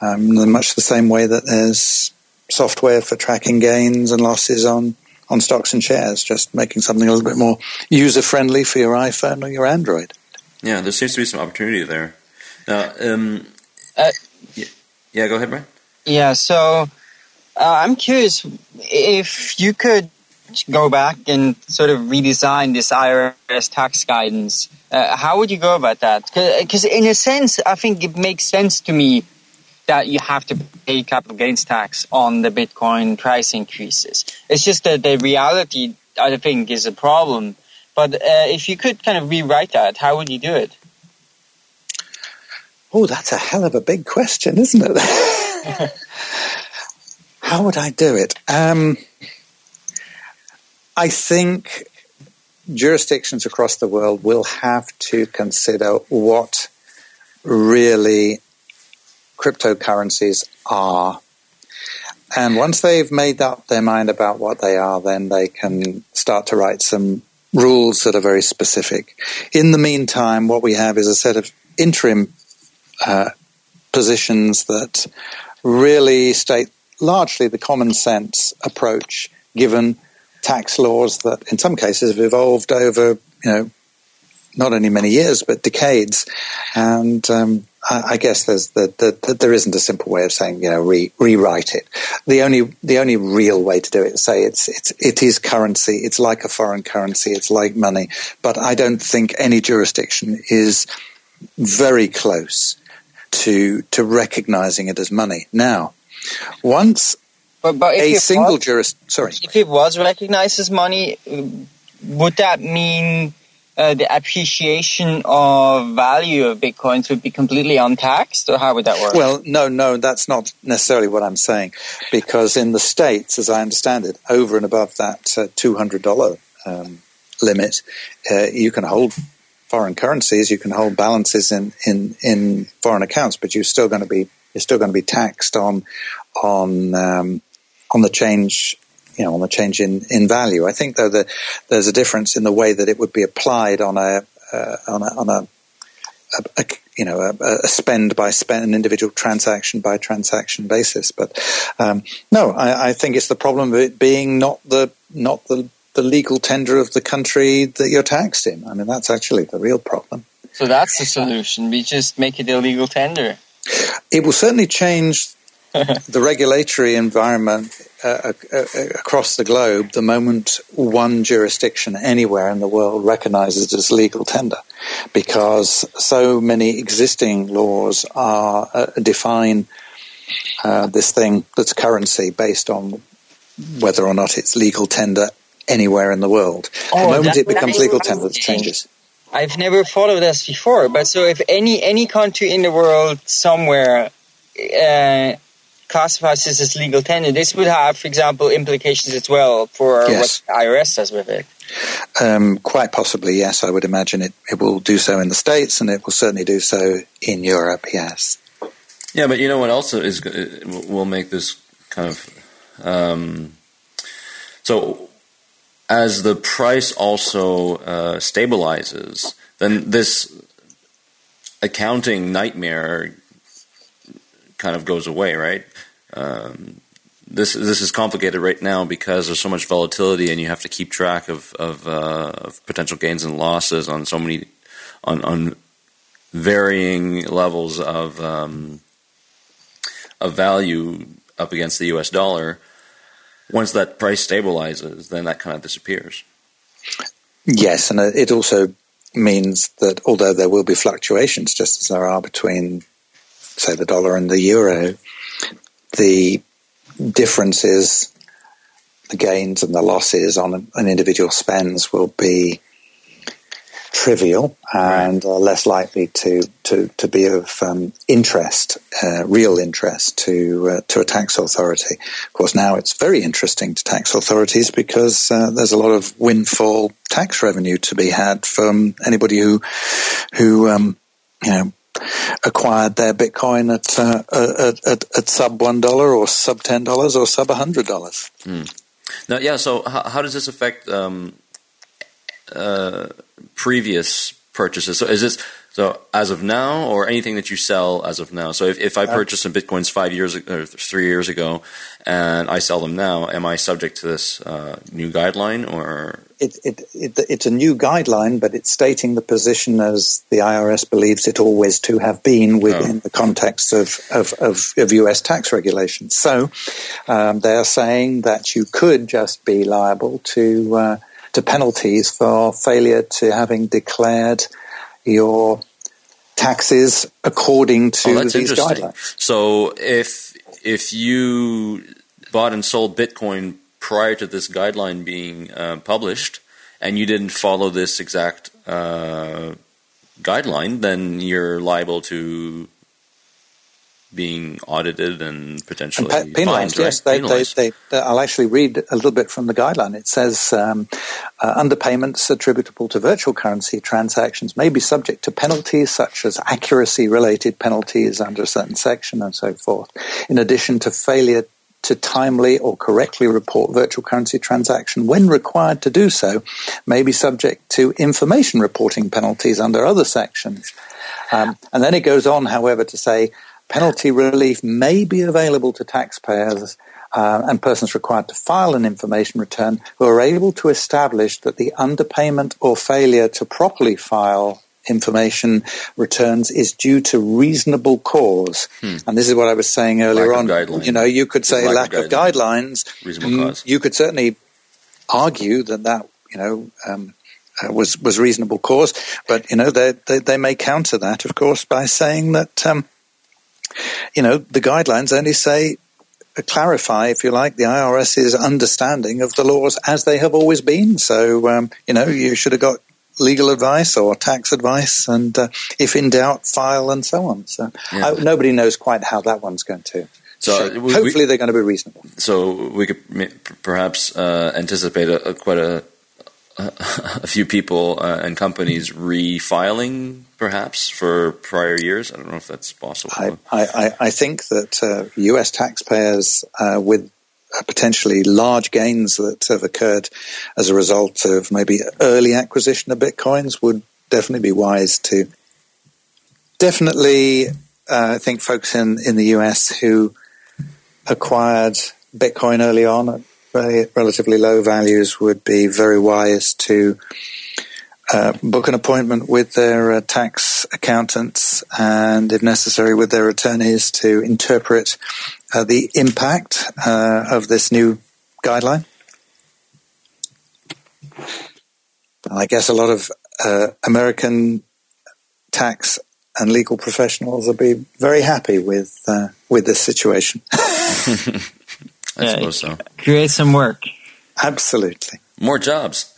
um, in much the same way that there's software for tracking gains and losses on, on stocks and shares, just making something a little bit more user-friendly for your iPhone or your Android. Yeah, there seems to be some opportunity there. Now, um, uh, yeah, yeah, go ahead, Brian. Yeah, so uh, I'm curious if you could go back and sort of redesign this I R S tax guidance. Uh, how would you go about that? Because in a sense, I think it makes sense to me that you have to pay capital gains tax on the Bitcoin price increases. It's just that the reality, I think, is a problem. But uh, if you could kind of rewrite that, how would you do it? Oh, that's a hell of a big question, isn't it? How would I do it? Um... I think jurisdictions across the world will have to consider what really cryptocurrencies are. And once they've made up their mind about what they are, then they can start to write some rules that are very specific. In the meantime, what we have is a set of interim uh, positions that really state largely the common sense approach given tax laws that in some cases have evolved over, you know, not only many years, but decades. And um, I, I guess there's the, the, the, there isn't a simple way of saying, you know, re, rewrite it. The only the only real way to do it is say it's, it's, it is currency. It's like a foreign currency. It's like money. But I don't think any jurisdiction is very close to to recognizing it as money. Now, once... But, but if a single was, jurist, sorry. If it was recognized as money, would that mean uh, the appreciation of value of bitcoins would be completely untaxed, or how would that work? Well, no, no, that's not necessarily what I'm saying, because in the States, as I understand it, over and above that uh, two hundred dollars um, limit, uh, you can hold foreign currencies, you can hold balances in in, in foreign accounts, but you're still going to be you're still going to be taxed on on um, on the change, you know, on the change in, in value. I think, though, that there's a difference in the way that it would be applied on a uh, on a, on a, a, a you know a, a spend by spend, an individual transaction by transaction basis. But um, no, I, I think it's the problem of it being not the not the, the legal tender of the country that you're taxed in. I mean, that's actually the real problem. So that's the solution. We just make it a legal tender. It will certainly change the regulatory environment uh, uh, across the globe the moment one jurisdiction anywhere in the world recognizes it as legal tender, because so many existing laws are uh, define uh, this thing that's currency based on whether or not it's legal tender anywhere in the world. Oh, the moment it becomes legal tender, it changes. I've never thought of this before, but so if any any country in the world somewhere uh, classifies this as legal tender, this would have, for example, implications as well for yes. what the I R S does with it. Um, quite possibly, yes. I would imagine it, it will do so in the States, and it will certainly do so in Europe, yes. Yeah, but you know what also is will make this kind of... Um, so... As the price also uh, stabilizes, then this accounting nightmare kind of goes away, right? Um, this this is complicated right now because there's so much volatility, and you have to keep track of of, uh, of potential gains and losses on so many on on varying levels of um, of value up against the U S dollar. Once that price stabilizes, then that kind of disappears. Yes, and it also means that although there will be fluctuations, just as there are between say the dollar and the euro, the difference is the gains and the losses on an individual spends will be trivial and are less likely to, to, to be of um, interest, uh, real interest to uh, to a tax authority. Of course, now it's very interesting to tax authorities because uh, there's a lot of windfall tax revenue to be had from anybody who who um, you know acquired their Bitcoin at uh, at, at, at sub one dollar or sub ten dollars or sub a hundred dollars. Mm. Now, yeah. So, how, how does this affect? Um Uh, previous purchases? So is this so as of now, or anything that you sell as of now? So if, if I purchased some bitcoins five years or three years ago, and I sell them now, am I subject to this uh, new guideline? Or it, it, it, it's a new guideline, but it's stating the position as the I R S believes it always to have been within oh. the context of of, of of U S tax regulations. So um, they are saying that you could just be liable to. Uh, to penalties for failure to having declared your taxes according to oh, these guidelines. So if if you bought and sold Bitcoin prior to this guideline being uh, published and you didn't follow this exact uh, guideline, then you're liable to being audited and potentially and pe- penalized. Fined, yes, right? they, penalized. They, they, they, I'll actually read a little bit from the guideline. It says um, uh, underpayments attributable to virtual currency transactions may be subject to penalties such as accuracy-related penalties under a certain section and so forth, in addition to failure to timely or correctly report virtual currency transaction when required to do so may be subject to information reporting penalties under other sections. Um, and then it goes on, however, to say penalty relief may be available to taxpayers uh, and persons required to file an information return who are able to establish that the underpayment or failure to properly file information returns is due to reasonable cause. Hmm. And this is what I was saying earlier on. You know, you could say lack, lack of guidelines. Of guidelines. Reasonable mm, cause. You could certainly argue that that, you know, um, Uh, was was reasonable cause, but you know they, they they may counter that, of course, by saying that um, you know the guidelines only say uh, clarify, if you like, the IRS's understanding of the laws as they have always been. So um, you know you should have got legal advice or tax advice, and uh, if in doubt, file, and so on. So yeah. I, nobody knows quite how that one's going to. So we, hopefully we, they're going to be reasonable. So we could perhaps uh, anticipate a, a quite a. a few people uh, and companies refiling, perhaps, for prior years. I don't know if that's possible. I, I, I think that uh, U S taxpayers uh, with potentially large gains that have occurred as a result of maybe early acquisition of Bitcoins would definitely be wise to definitely, uh, I think, folks in, in the U S who acquired Bitcoin early on relatively low values would be very wise to uh, book an appointment with their uh, tax accountants and, if necessary, with their attorneys to interpret uh, the impact uh, of this new guideline. And I guess a lot of uh, American tax and legal professionals will be very happy with uh, with this situation. I suppose so. Create some work. Absolutely. More jobs.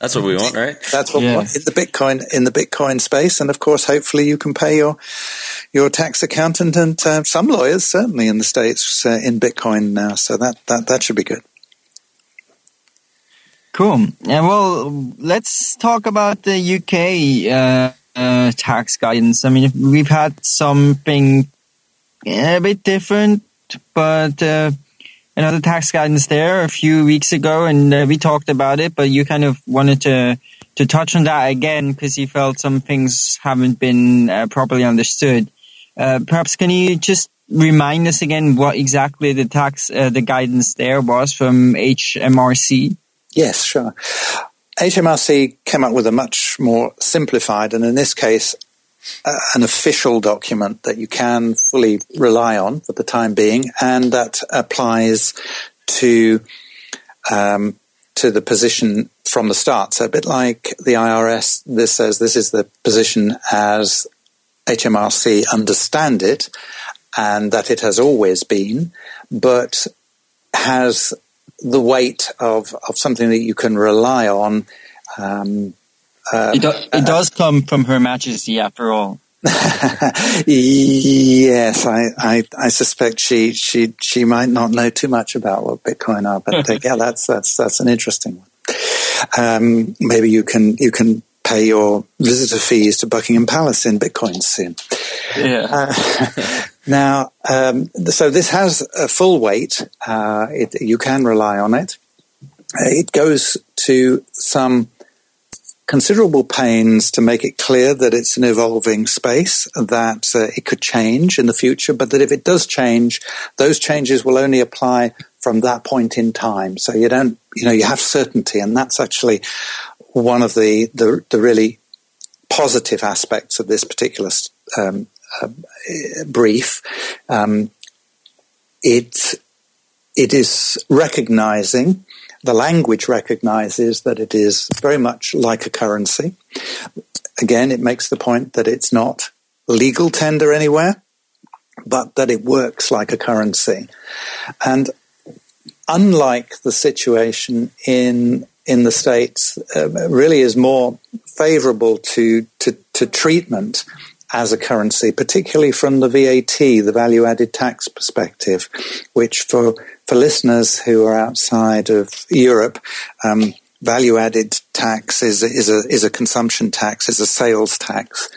That's what we want, right? That's what yeah. we want in the Bitcoin in the Bitcoin space, and of course, hopefully, you can pay your your tax accountant and uh, some lawyers, certainly in the States, uh, in Bitcoin now. So that, that that should be good. Cool. Yeah, well, let's talk about the U K uh, uh, tax guidance. I mean, we've had something a bit different, but. Uh, Another tax guidance there a few weeks ago, and uh, we talked about it, but you kind of wanted to to touch on that again because you felt some things haven't been uh, properly understood. Uh, perhaps can you just remind us again what exactly the tax uh, the guidance there was from H M R C? Yes, sure. H M R C came up with a much more simplified, and in this case, Uh, an official document that you can fully rely on for the time being, and that applies to um, to the position from the start. So a bit like the I R S, this says this is the position as H M R C understand it and that it has always been, but has the weight of, of something that you can rely on. Um, uh, it, do, it does uh, come from Her Majesty, after all. Yes, I, I, I suspect she, she, she might not know too much about what Bitcoin are, but uh, yeah, that's that's that's an interesting one. Um, maybe you can you can pay your visitor fees to Buckingham Palace in Bitcoin soon. Yeah. Uh, now, um, so this has a full weight. Uh, it, you can rely on it. It goes to some considerable pains to make it clear that it's an evolving space, that uh, it could change in the future, but that if it does change, those changes will only apply from that point in time. So you don't, you know, you have certainty, and that's actually one of the, the, the really positive aspects of this particular um, uh, brief. Um, it it is recognizing. The language recognizes that it is very much like a currency. Again, it makes the point that it's not legal tender anywhere, but that it works like a currency. And unlike the situation in in the States, uh, really is more favorable to, to, to treatment as a currency, particularly from the V A T, the value-added tax perspective, which for for listeners who are outside of Europe, um, value-added tax is is a is a consumption tax, is a sales tax,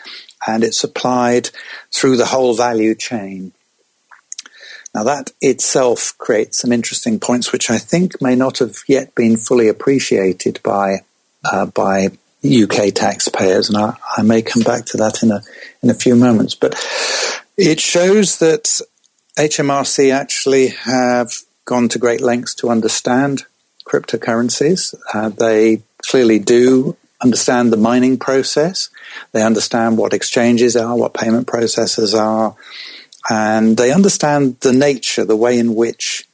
and it's applied through the whole value chain. Now, that itself creates some interesting points, which I think may not have yet been fully appreciated by uh, by. U K taxpayers, and I, I may come back to that in a in a few moments. But it shows that H M R C actually have gone to great lengths to understand cryptocurrencies. Uh, they clearly do understand the mining process. They understand what exchanges are, what payment processors are, and they understand the nature, the way in which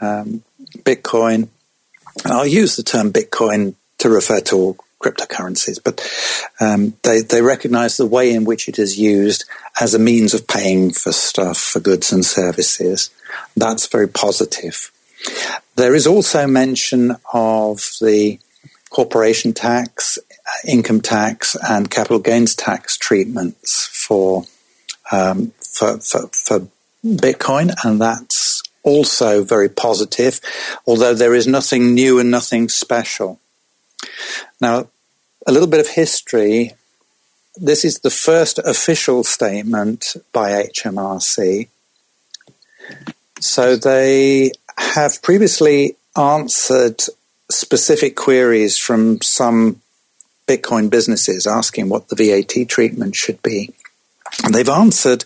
um, Bitcoin, and I'll use the term Bitcoin to refer to all cryptocurrencies, but um, they, they recognize the way in which it is used as a means of paying for stuff, for goods and services. That's very positive. There is also mention of the corporation tax, income tax, and capital gains tax treatments for, um, for, for, for Bitcoin, and that's also very positive, although there is nothing new and nothing special. Now, a little bit of history. This is the first official statement by H M R C. So they have previously answered specific queries from some Bitcoin businesses asking what the V A T treatment should be. And they've answered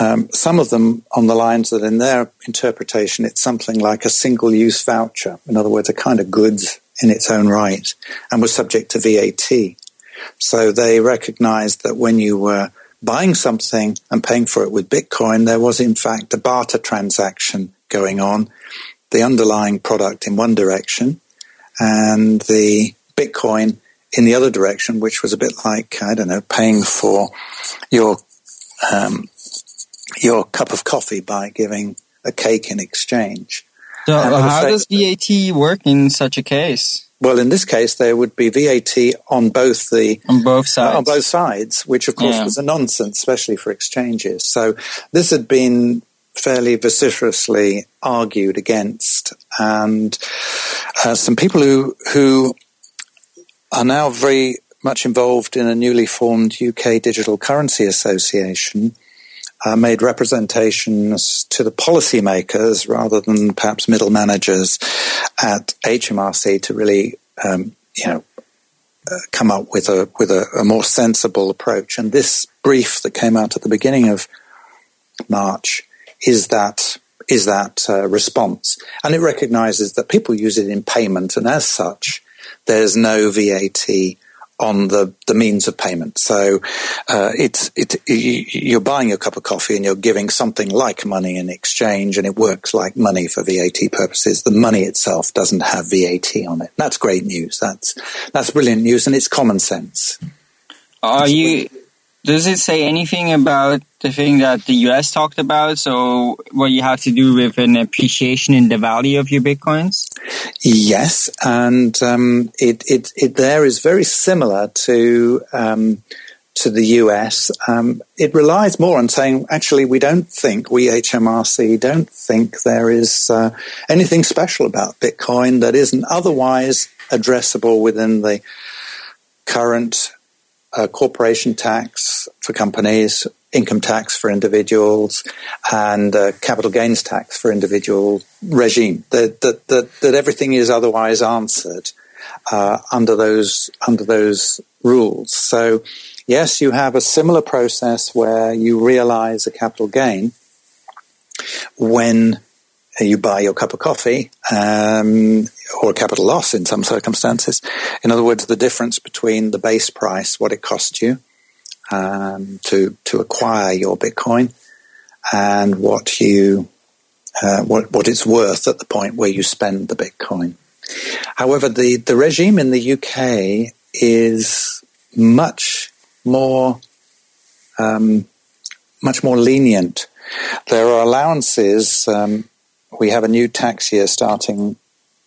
um, some of them on the lines that in their interpretation it's something like a single-use voucher. In other words, a kind of goods in its own right, and was subject to V A T. So they recognized that when you were buying something and paying for it with Bitcoin, there was in fact a barter transaction going on, the underlying product in one direction and the Bitcoin in the other direction, which was a bit like, I don't know, paying for your um, your cup of coffee by giving a cake in exchange. So and how does V A T work in such a case? Well, in this case, there would be V A T on both the on both sides, uh, on both sides, which of course yeah. was a nonsense, especially for exchanges. So this had been fairly vociferously argued against, and uh, some people who who are now very much involved in a newly formed U K Digital Currency Association. Uh, made representations to the policymakers rather than perhaps middle managers at H M R C to really, um, you know, uh, come up with a with a, a more sensible approach. And this brief that came out at the beginning of March is that is that uh, response, and it recognises that people use it in payment, and as such, there's no V A T on the, the means of payment. So uh, it's it you're buying your cup of coffee and you're giving something like money in exchange, and it works like money for V A T purposes. The money itself doesn't have V A T on it. That's great news. That's that's brilliant news, and it's common sense. Are that's you Does it say anything about the thing that the U S talked about? So what you have to do with an appreciation in the value of your Bitcoins? Yes. And um, it, it, it there is very similar to um, to the U S. Um, it relies more on saying, actually, we don't think, we H M R C don't think there is uh, anything special about Bitcoin that isn't otherwise addressable within the current Uh, corporation tax for companies, income tax for individuals, and uh, capital gains tax for individual regime. That that that, that everything is otherwise answered uh, under those under those rules. So, yes, you have a similar process where you realize a capital gain when you buy your cup of coffee, um, or a capital loss in some circumstances. In other words, the difference between the base price, what it cost you um, to to acquire your Bitcoin, and what you uh, what what it's worth at the point where you spend the Bitcoin. However, the the regime in the U K is much more um, much more lenient. There are allowances. Um, We have a new tax year starting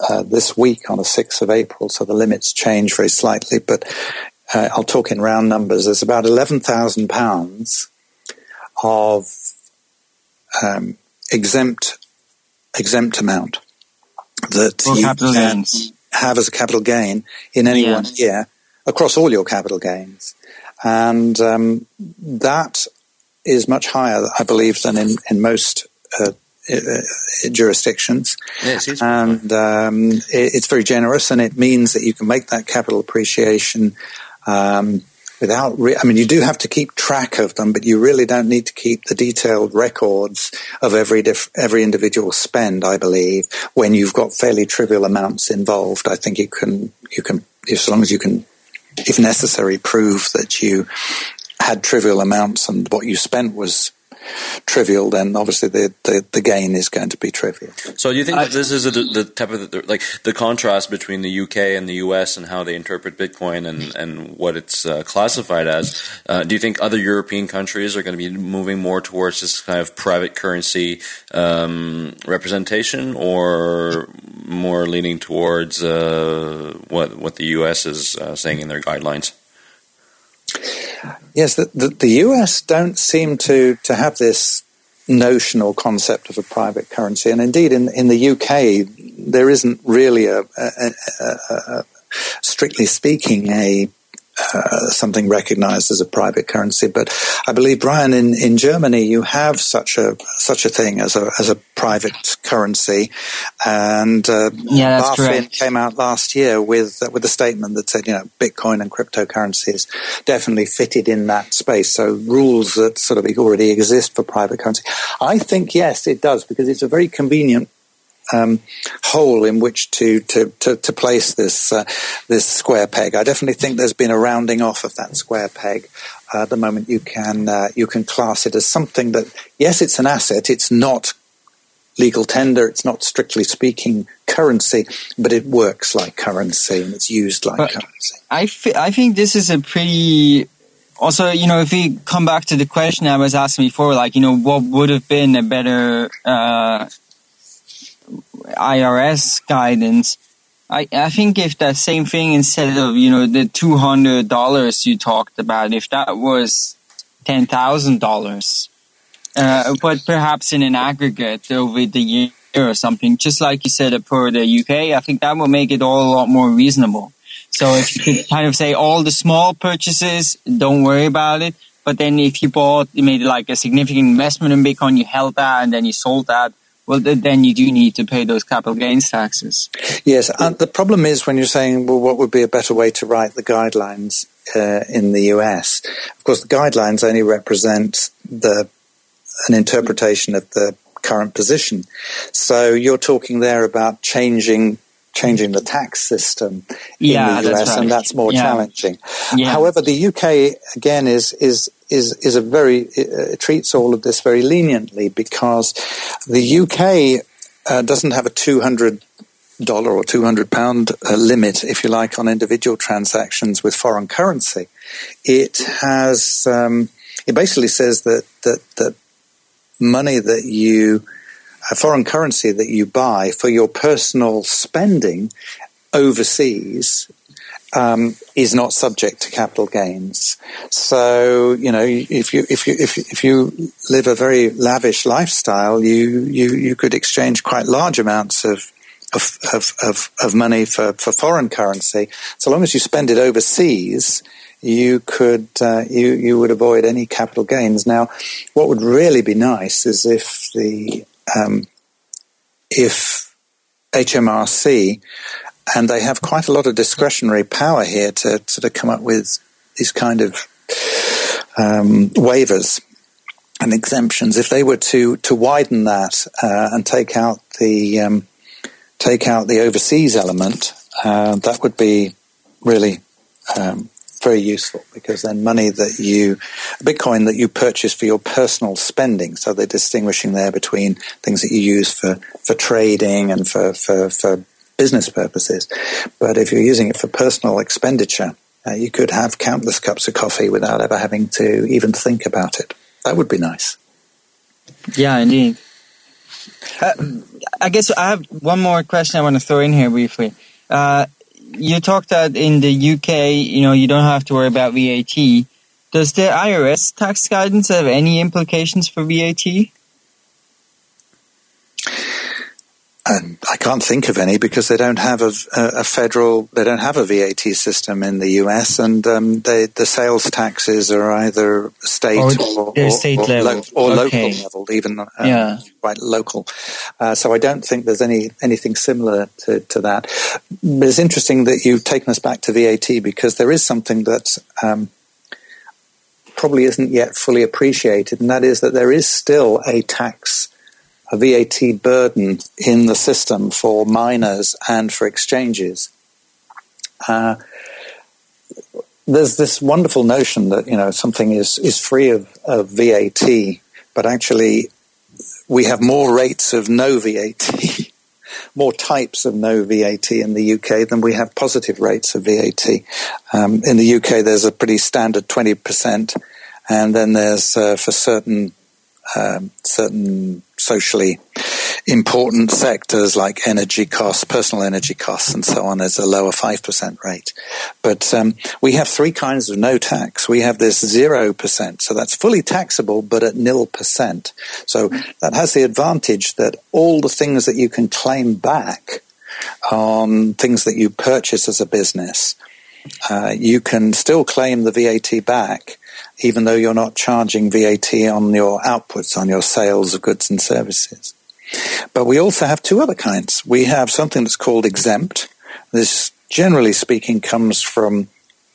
uh, this week on the sixth of April, so the limits change very slightly. But uh, I'll talk in round numbers. There's about eleven thousand pounds of um, exempt exempt amount that or you capital can gains. have as a capital gain in any yes. one year across all your capital gains, and um, that is much higher, I believe, than in in most Uh, Uh, jurisdictions, yes, it's and um, it, it's very generous, and it means that you can make that capital appreciation um, without. Re- I mean, you do have to keep track of them, but you really don't need to keep the detailed records of every dif- every individual spend. I believe when you've got fairly trivial amounts involved, I think you can you can if, as long as you can, if necessary, prove that you had trivial amounts and what you spent was trivial, then obviously the, the, the gain is going to be trivial. So do you think that this is a, the type of the, like the contrast between the U K and the U S and how they interpret Bitcoin and, and what it's uh, classified as? Uh, do you think other European countries are going to be moving more towards this kind of private currency um, representation, or more leaning towards uh, what what the U S is uh, saying in their guidelines? Yes, the, the, the U S don't seem to, to have this notional concept of a private currency. And indeed, in, in the U K, there isn't really, a, a, a, a strictly speaking, a uh, something recognized as a private currency. But I believe, Brian, in, in Germany, you have such a such a thing as a as a private currency. And uh, yeah, BaFin came out last year with uh, with a statement that said, you know, Bitcoin and cryptocurrencies definitely fitted in that space. So rules that sort of already exist for private currency. I think, yes, it does, because it's a very convenient Um, hole in which to to, to, to place this uh, this square peg. I definitely think there's been a rounding off of that square peg. Uh, at the moment, you can uh, you can class it as something that, yes, it's an asset. It's not legal tender. It's not strictly speaking currency, but it works like currency and it's used like but currency. I th- I think this is a pretty. Also, you know, if we come back to the question I was asking before, like, you know, what would have been a better Uh, I R S guidance. I, I think if that same thing, instead of, you know, the two hundred dollars you talked about, if that was ten thousand dollars, uh, but perhaps in an aggregate over the year or something, just like you said, for the U K, I think that will make it all a lot more reasonable. So if you could kind of say all the small purchases, don't worry about it. But then if you bought, you made like a significant investment in Bitcoin, you held that and then you sold that, well, then you do need to pay those capital gains taxes. Yes, and the problem is when you're saying, well, what would be a better way to write the guidelines uh, in the U S? Of course, the guidelines only represent the an interpretation of the current position. So you're talking there about changing changing the tax system in yeah, the U S, that's right. And that's more yeah. challenging. Yeah. However, the U K, again, is is... Is is a very uh, treats all of this very leniently because the U K uh, doesn't have a two hundred dollar or two hundred pound uh, limit, if you like, on individual transactions with foreign currency, it has um, it basically says that that that money that you a foreign currency that you buy for your personal spending overseas um, is not subject to capital gains. So, you know, if you if you if you, if you live a very lavish lifestyle, you you you could exchange quite large amounts of Of, of of of money for, for foreign currency. So long as you spend it overseas, you could uh, you you would avoid any capital gains. Now, what would really be nice is if the um, if H M R C, and they have quite a lot of discretionary power here to sort of come up with these kind of um, waivers and exemptions. If they were to to widen that uh, and take out the um, take out the overseas element, uh, that would be really um, very useful, because then money that you, Bitcoin that you purchase for your personal spending, so they're distinguishing there between things that you use for, for trading and for, for, for business purposes. But if you're using it for personal expenditure, uh, you could have countless cups of coffee without ever having to even think about it. That would be nice. Yeah, indeed. Uh, I guess I have one more question I want to throw in here briefly. Uh, you talked that in the U K, you know, you don't have to worry about V A T. Does the I R S tax guidance have any implications for V A T? Um, I can't think of any, because they don't have a, a federal, they don't have a V A T system in the U S, and um, they, the sales taxes are either state or, or, or state or level, lo- or okay. local level, even um, yeah. quite local. Uh, so I don't think there's any anything similar to, to that. But it's interesting that you've taken us back to V A T, because there is something that um, probably isn't yet fully appreciated, and that is that there is still a tax. A V A T burden in the system for miners and for exchanges. Uh, there's this wonderful notion that, you know, something is, is free of, of V A T, but actually we have more rates of no V A T, more types of no V A T in the U K than we have positive rates of V A T. Um, in the U K, there's a pretty standard twenty percent, and then there's uh, for certain Um, certain socially important sectors like energy costs, personal energy costs, and so on, is a lower five percent rate. But um, we have three kinds of no tax. We have this zero percent, so that's fully taxable but at nil percent. So that has the advantage that all the things that you can claim back on things that you purchase as a business, uh, you can still claim the V A T back, even though you're not charging V A T on your outputs, on your sales of goods and services. But we also have two other kinds. We have something that's called exempt. This, generally speaking, comes from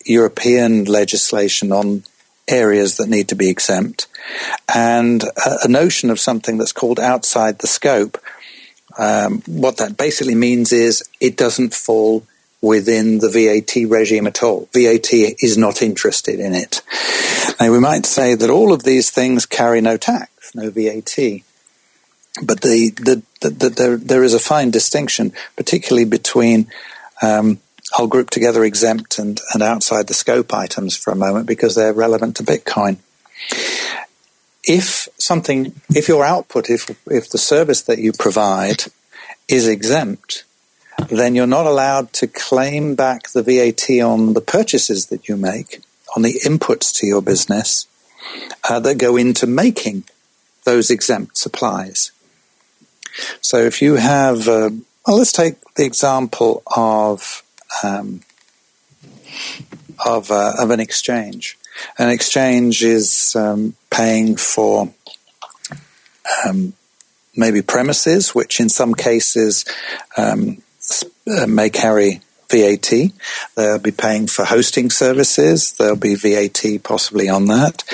European legislation on areas that need to be exempt, and a, a notion of something that's called outside the scope. Um, what that basically means is it doesn't fall within the V A T regime at all. V A T is not interested in it. Now, we might say that all of these things carry no tax, no V A T, but the, the, the, the, the, there is a fine distinction, particularly between, um, I'll group together exempt and, and outside the scope items for a moment, because they're relevant to Bitcoin. If something, if your output, if if the service that you provide is exempt, then you're not allowed to claim back the V A T on the purchases that you make, on the inputs to your business uh, that go into making those exempt supplies. So if you have, uh, well, let's take the example of um, of, uh, of an exchange. An exchange is um, paying for um, maybe premises, which in some cases um Uh, may carry V A T. They'll be paying for hosting services. There'll be V A T possibly on that,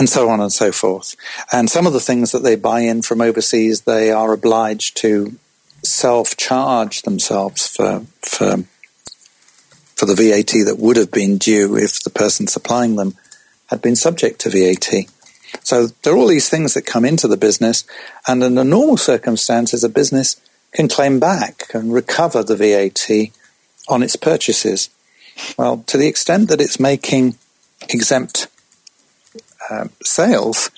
and so on and so forth. And some of the things that they buy in from overseas, they are obliged to self-charge themselves for for, for the V A T that would have been due if the person supplying them had been subject to V A T. So there are all these things that come into the business, and in the normal circumstances, a business can claim back and recover the V A T on its purchases. Well, to the extent that it's making exempt uh, sales,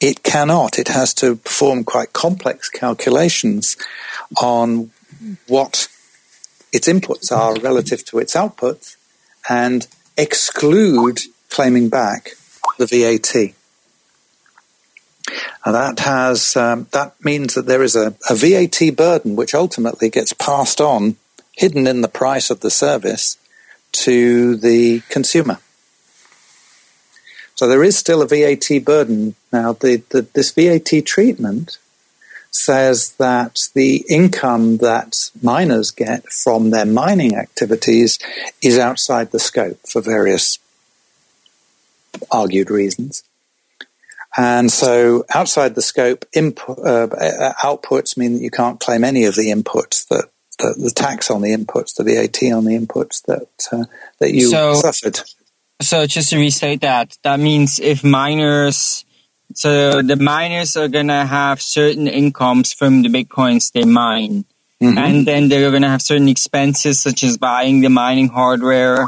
it cannot. It has to perform quite complex calculations on what its inputs are relative to its outputs and exclude claiming back the V A T. And that has um, that means that there is a, a V A T burden which ultimately gets passed on, hidden in the price of the service, to the consumer. So there is still a V A T burden. Now, the, the, this V A T treatment says that the income that miners get from their mining activities is outside the scope for various argued reasons. And so outside the scope, input, uh, outputs mean that you can't claim any of the inputs, that the, the tax on the inputs, the V A T on the inputs that uh, that you so, suffered. So just to restate that, that means if miners, so the miners are going to have certain incomes from the Bitcoins they mine. Mm-hmm. And then they're going to have certain expenses such as buying the mining hardware,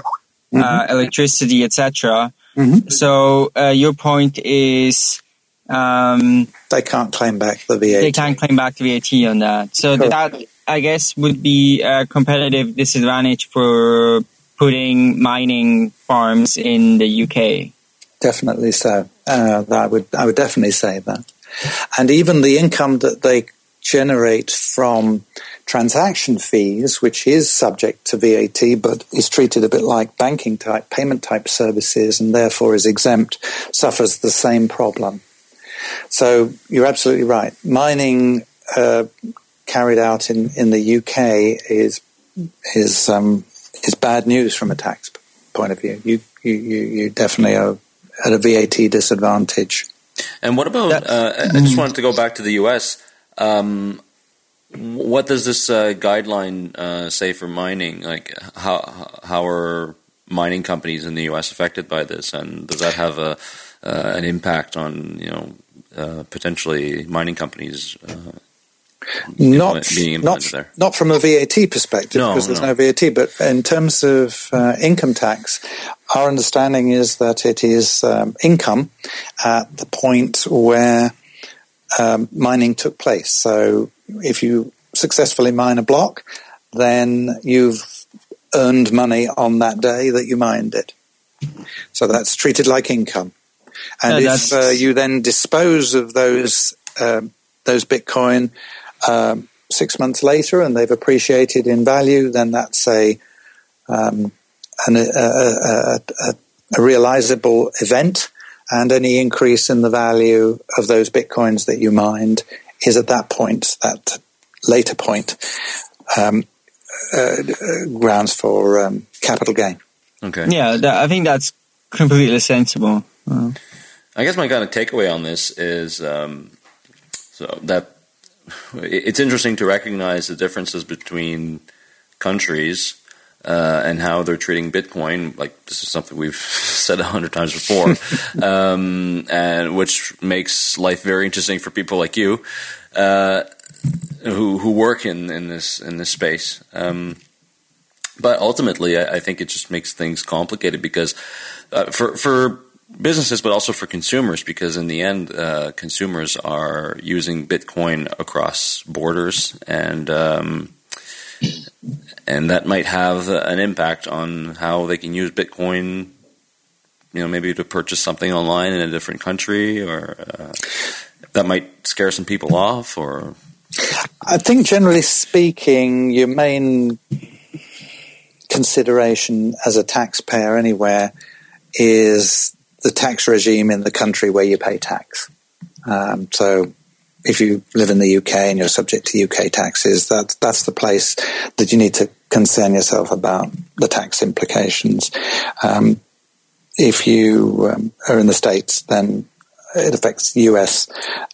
mm-hmm. uh, electricity, et cetera. Mm-hmm. So uh, your point is um, they can't claim back the V A T. They can't claim back the V A T on that. So Correct. that, I guess, would be a competitive disadvantage for putting mining farms in the U K. Definitely so. Uh, I would I would definitely say that. And even the income that they generate from transaction fees, which is subject to V A T, but is treated a bit like banking type, payment type services, and therefore is exempt, suffers the same problem. So you're absolutely right. Mining uh, carried out in, in the U K is is um, is bad news from a tax point of view. You you you definitely are at a V A T disadvantage. And what about? Uh, I just wanted to go back to the U S. Um, what does this uh, guideline uh, say for mining? Like, how how are mining companies in the U S affected by this, and does that have a uh, an impact on you know uh, potentially mining companies uh, not being not there? Not from a V A T perspective, no, because there's no. no V A T. But in terms of uh, income tax, our understanding is that it is um, income at the point where Um, mining took place. So if you successfully mine a block, then you've earned money on that day that you mined it. So that's treated like income. And no, if uh, you then dispose of those um, those Bitcoin um, six months later and they've appreciated in value, then that's a um, an, a, a, a, a realizable event. And any increase in the value of those Bitcoins that you mined is at that point, that later point, um, uh, grounds for um, capital gain. Okay. Yeah, that, I think that's completely sensible. Uh, I guess my kind of takeaway on this is um, so that it's interesting to recognize the differences between countries. Uh, and how they're treating Bitcoin, like this is something we've said a hundred times before, um, and which makes life very interesting for people like you, uh, who who work in, in this in this space. Um, but ultimately, I, I think it just makes things complicated because uh, for for businesses, but also for consumers, because in the end, uh, consumers are using Bitcoin across borders and. Um, And that might have an impact on how they can use Bitcoin, you know, maybe to purchase something online in a different country, or uh, that might scare some people off. Or I think, generally speaking, your main consideration as a taxpayer anywhere is the tax regime in the country where you pay tax. Um, so. If you live in the U K and you're subject to U K taxes, that's that's the place that you need to concern yourself about the tax implications. Um, if you um, are in the States, then it affects U S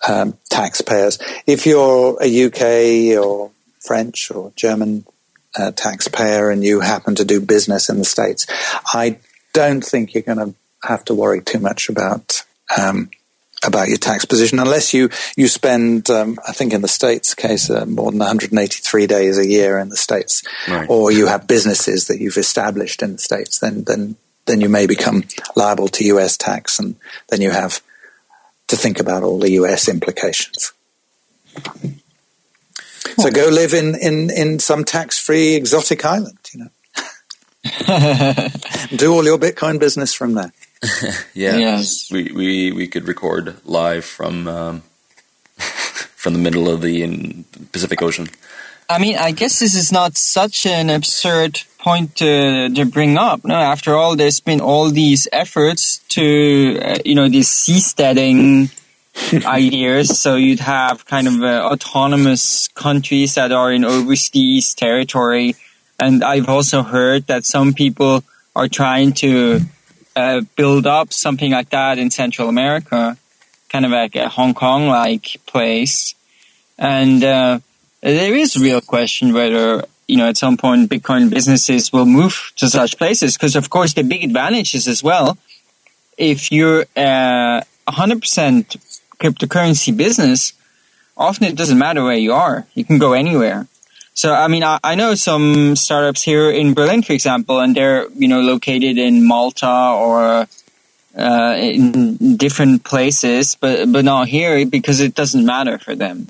um, taxpayers. If you're a U K or French or German uh, taxpayer and you happen to do business in the States, I don't think you're going to have to worry too much about um about your tax position, unless you you spend, um, I think in the States case, uh, more than one hundred eighty-three days a year in the States, right, or you have businesses that you've established in the States, then then then you may become liable to U S tax, and then you have to think about all the U S implications. So go live in, in, in some tax-free exotic island, you know. Do all your Bitcoin business from there. yeah, yes. we, we we could record live from um, from the middle of the in Pacific Ocean. I mean, I guess this is not such an absurd point to, to bring up. No, after all, there's been all these efforts to, uh, you know, these seasteading ideas. So you'd have kind of uh, autonomous countries that are in overseas territory. And I've also heard that some people are trying to uh, build up something like that in Central America, kind of like a Hong Kong-like place. And uh, there is a real question whether, you know, at some point Bitcoin businesses will move to such places, because, of course, the big advantage is as well, if you're uh, one hundred percent cryptocurrency business, often it doesn't matter where you are. You can go anywhere. So, I mean, I, I know some startups here in Berlin, for example, and they're, you know, located in Malta or uh, in different places, but but not here because it doesn't matter for them.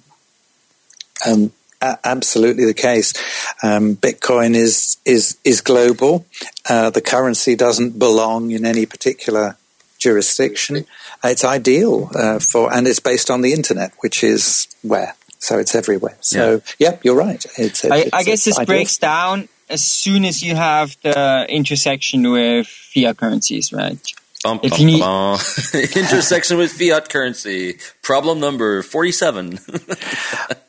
Um, a- absolutely the case. Um, Bitcoin is is is global. Uh, the currency doesn't belong in any particular jurisdiction. It's ideal uh, for, and it's based on the internet, which is where. So it's everywhere. So, yeah, yeah, you're right. It's, it's, I, I guess this ideal. breaks down as soon as you have the intersection with fiat currencies, right? Bum, if bum, you need- bum. Intersection with fiat currency. Problem number forty-seven.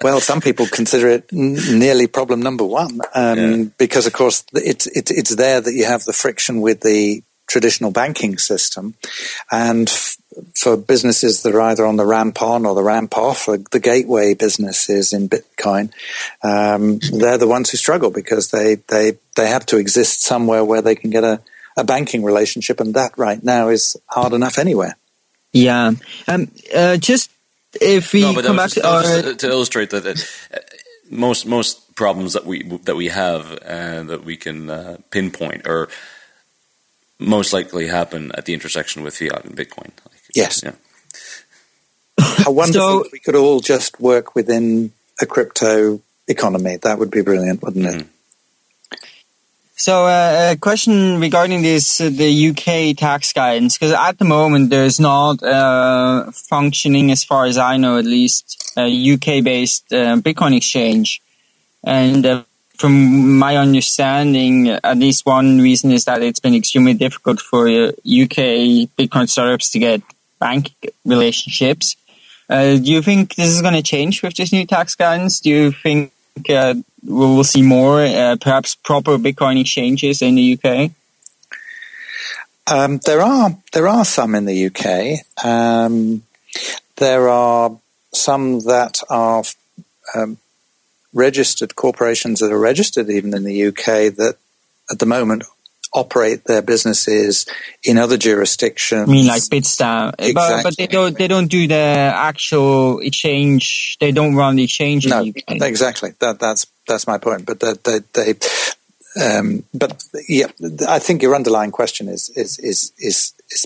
Well, some people consider it n- nearly problem number one um, yeah. because, of course, it's, it's, it's there that you have the friction with the traditional banking system. And f- for businesses that are either on the ramp on or the ramp off, like the gateway businesses in Bitcoin, um, they're the ones who struggle because they, they, they have to exist somewhere where they can get a, a banking relationship. And that right now is hard enough anywhere. Yeah. Um, uh, just if we no, but come back just, to, our... to illustrate that, that most, most problems that we, that we have uh, that we can uh, pinpoint are most likely happen at the intersection with fiat and Bitcoin. Like, yes. Yeah. How wonderful so, if we could all just work within a crypto economy. That would be brilliant, wouldn't mm-hmm. it? So uh, a question regarding this, uh, the U K tax guidance, because at the moment there's not uh, functioning, as far as I know at least, a U K-based uh, Bitcoin exchange. And uh, from my understanding, at least one reason is that it's been extremely difficult for uh, U K Bitcoin startups to get bank relationships. Uh, do you think this is going to change with this new tax guidance? Do you think uh, we will see more, uh, perhaps proper Bitcoin exchanges in the U K? Um, there are there are some in the U K. Um, there are some that are... Um, registered corporations that are registered even in the U K that at the moment operate their businesses in other jurisdictions. I mean, like Bitstamp, exactly. but, but they don't they don't do the actual exchange. They don't run the exchange in no, the U K. Exactly. That that's that's my point. But they they, they um, but yeah, I think your underlying question is is is is. is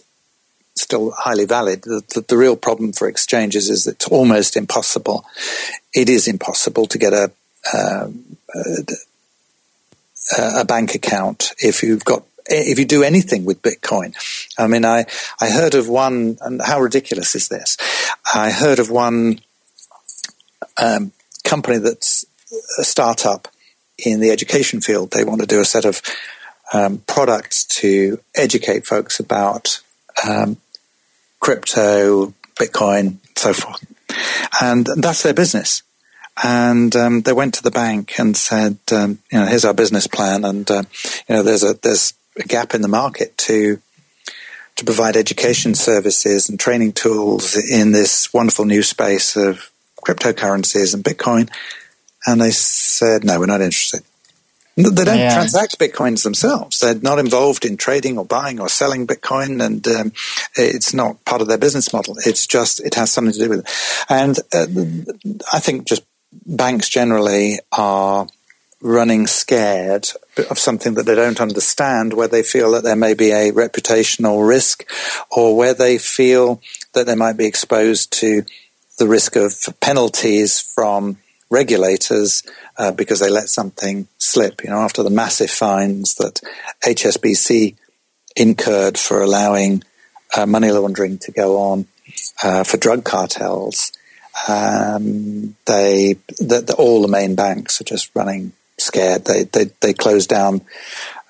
still highly valid. The, the, the real problem for exchanges is it's almost impossible. It is impossible to get a, uh, a a bank account if you've got if you do anything with Bitcoin. I mean, I I heard of one, and how ridiculous is this? I heard of one um, company that's a startup in the education field. They want to do a set of um, products to educate folks about Um, crypto, Bitcoin, so forth. And that's their business. And um, they went to the bank and said, um, you know, here's our business plan. And, uh, you know, there's a there's a gap in the market to to provide education services and training tools in this wonderful new space of cryptocurrencies and Bitcoin. And they said, no, we're not interested. They don't yeah. transact Bitcoins themselves. They're not involved in trading or buying or selling Bitcoin, and um, it's not part of their business model. It's just, it has something to do with it. And uh, I think just banks generally are running scared of something that they don't understand, where they feel that there may be a reputational risk, or where they feel that they might be exposed to the risk of penalties from regulators uh, because they let something slip. You know, after the massive fines that H S B C incurred for allowing uh, money laundering to go on uh, for drug cartels, um, they the, the, all the main banks are just running scared. They they they close down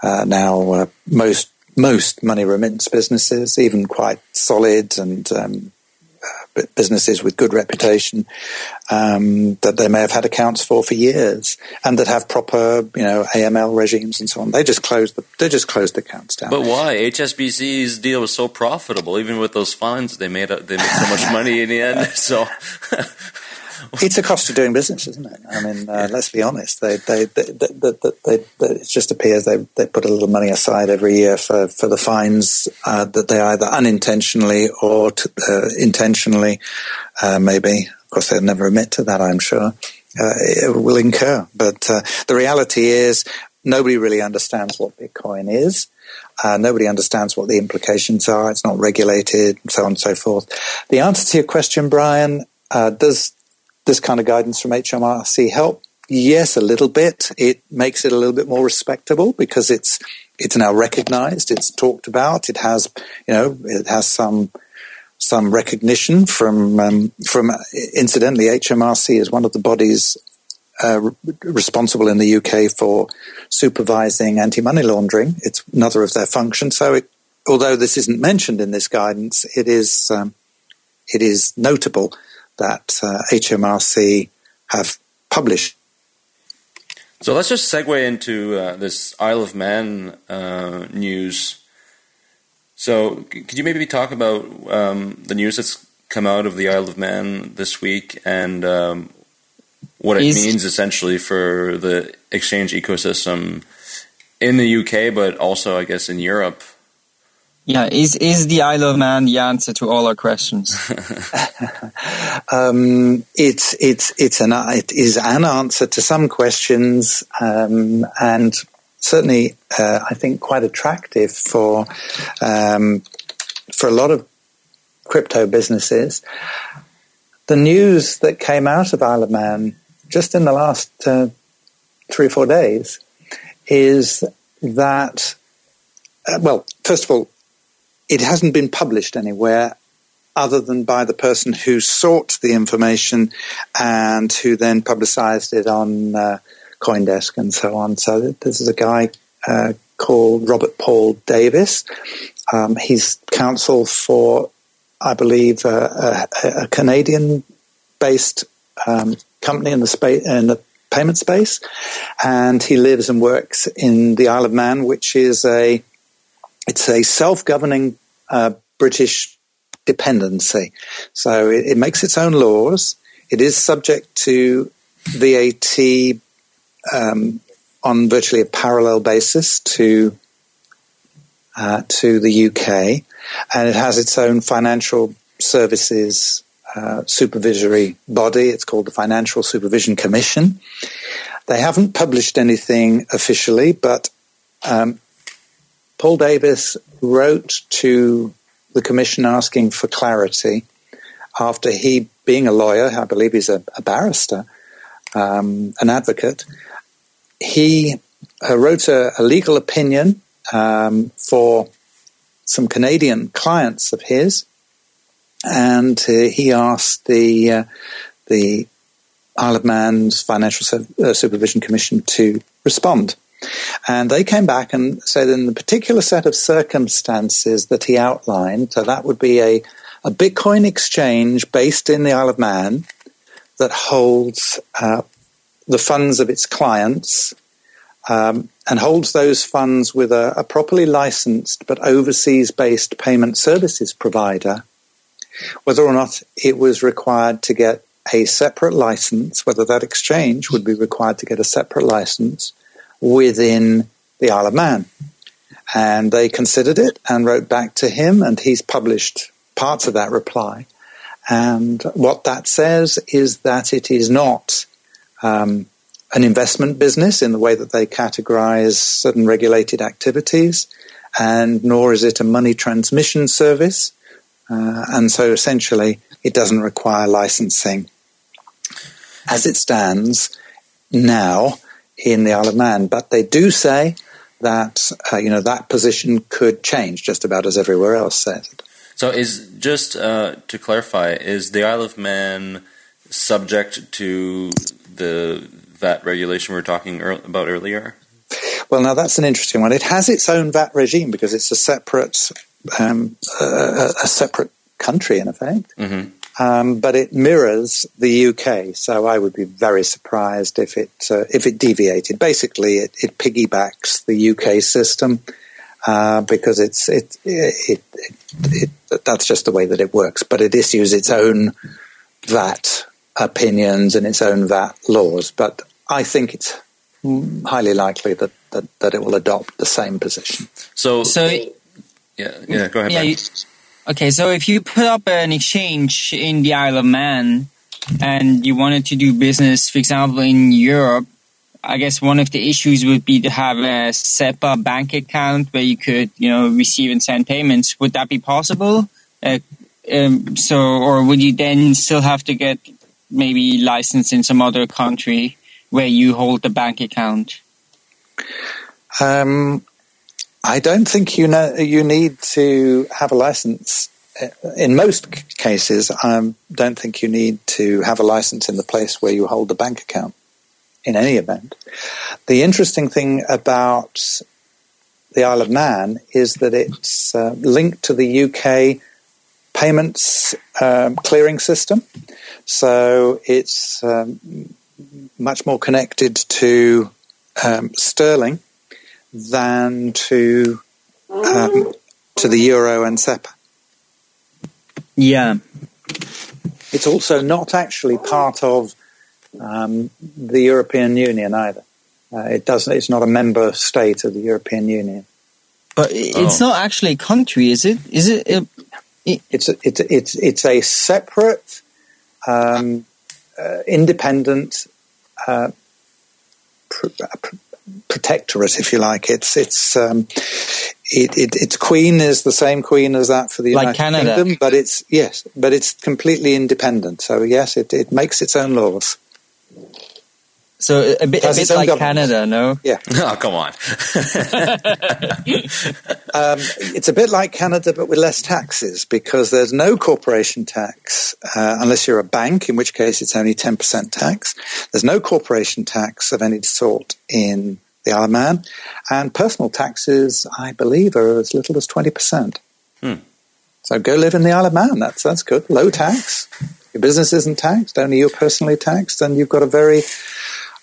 uh, now uh, most most money remittance businesses, even quite solid and. Um, businesses with good reputation um, that they may have had accounts for for years, and that have proper, you know, A M L regimes and so on. They just closed the they just closed the accounts down. But why? H S B C's deal was so profitable, even with those fines. They made they made so much money in the end. So it's a cost of doing business, isn't it? I mean, uh, let's be honest. They they they, they, they, they, they it just appears they they put a little money aside every year for for the fines uh, that they either unintentionally or t- uh, intentionally, uh, maybe. Of course, they'll never admit to that, I'm sure. Uh, it will incur, but uh, the reality is nobody really understands what Bitcoin is. Uh, nobody understands what the implications are. It's not regulated, and so on and so forth. The answer to your question, Brian, uh, does this kind of guidance from H M R C help? Yes, a little bit. It makes it a little bit more respectable because it's it's now recognised, it's talked about, it has you know it has some some recognition from um, from. Incidentally, H M R C is one of the bodies uh, re- responsible in the U K for supervising anti-money laundering. It's another of their functions. So, it, although this isn't mentioned in this guidance, it is um, it is notable that uh, H M R C have published. So let's just segue into uh, this Isle of Man uh, news. So could you maybe talk about um, the news that's come out of the Isle of Man this week, and um, what it East. means essentially for the exchange ecosystem in the U K, but also, I guess, in Europe? Yeah, is is the Isle of Man the answer to all our questions? um, it's it's it's an it is an answer to some questions, um, and certainly uh, I think quite attractive for um, for a lot of crypto businesses. The news that came out of Isle of Man just in the last uh, three or four days is that uh, well, first of all, it hasn't been published anywhere other than by the person who sought the information and who then publicized it on uh, CoinDesk and so on. So this is a guy uh, called Robert Paul Davis. Um, he's counsel for, I believe, uh, a, a Canadian-based um, company in the, spa- in the payment space. And he lives and works in the Isle of Man, which is a... It's a self-governing uh, British dependency. So it, it makes its own laws. It is subject to V A T um, on virtually a parallel basis to uh, to the U K. And it has its own financial services uh, supervisory body. It's called the Financial Supervision Commission. They haven't published anything officially, but... Um, Paul Davis wrote to the commission asking for clarity after he, being a lawyer, I believe he's a, a barrister, um, an advocate, he uh, wrote a, a legal opinion um, for some Canadian clients of his, and uh, he asked the uh, the Isle of Man's Financial Su- uh, Supervision Commission to respond. And they came back and said in the particular set of circumstances that he outlined, so that would be a, a Bitcoin exchange based in the Isle of Man that holds uh, the funds of its clients um, and holds those funds with a, a properly licensed but overseas-based payment services provider, whether or not it was required to get a separate license, whether that exchange would be required to get a separate license within the Isle of Man. And they considered it and wrote back to him, and he's published parts of that reply. And what that says is that it is not um, an investment business in the way that they categorize certain regulated activities, and nor is it a money transmission service. Uh, and so essentially it doesn't require licensing as it stands now in the Isle of Man. But they do say that, uh, you know, that position could change just about as everywhere else says. So is, just uh, to clarify, is the Isle of Man subject to the V A T regulation we were talking ear- about earlier? Well, now that's an interesting one. It has its own V A T regime because it's a separate um, uh, a separate country, in effect. Mm-hmm. Um, but it mirrors the U K, so I would be very surprised if it uh, if it deviated. Basically, it, it piggybacks the U K system. Uh, because it's it it, it it it that's just the way that it works. But it issues its own V A T opinions and its own V A T laws. But I think it's highly likely that, that, that it will adopt the same position. So, so yeah, yeah, go ahead. Yeah, you, okay, so if you put up an exchange in the Isle of Man and you wanted to do business, for example, in Europe, I guess one of the issues would be to have a SEPA bank account where you could, you know, receive and send payments. Would that be possible? Uh, um, so, or would you then still have to get maybe licensed in some other country where you hold the bank account? Um, I don't think you know you need to have a license. In most cases, I don't think you need to have a license in the place where you hold the bank account. In any event, the interesting thing about the Isle of Man is that it's uh, linked to the U K payments um, clearing system. So it's um, much more connected to um, sterling than to um, to the euro and SEPA. Yeah. It's also not actually part of Um, the European Union either. Uh, it doesn't. It's not a member state of the European Union. But it's oh. not actually a country, is it? Is it? A, it it's a, it's it's it's a separate, um, uh, independent uh, pr- pr- protectorate, if you like. It's it's um, it, it its queen is the same queen as that for the United like Canada. Kingdom, but it's yes, but it's completely independent. So yes, it, it makes its own laws. So a bit, a bit like government. Canada, no? Yeah. Oh, come on. um, it's a bit like Canada, but with less taxes, because there's no corporation tax uh, unless you're a bank, in which case it's only ten percent tax. There's no corporation tax of any sort in the Isle of Man. And personal taxes, I believe, are as little as twenty percent. Hmm. So go live in the Isle of Man. That's, that's good. Low tax. Your business isn't taxed, only you're personally taxed, and you've got a very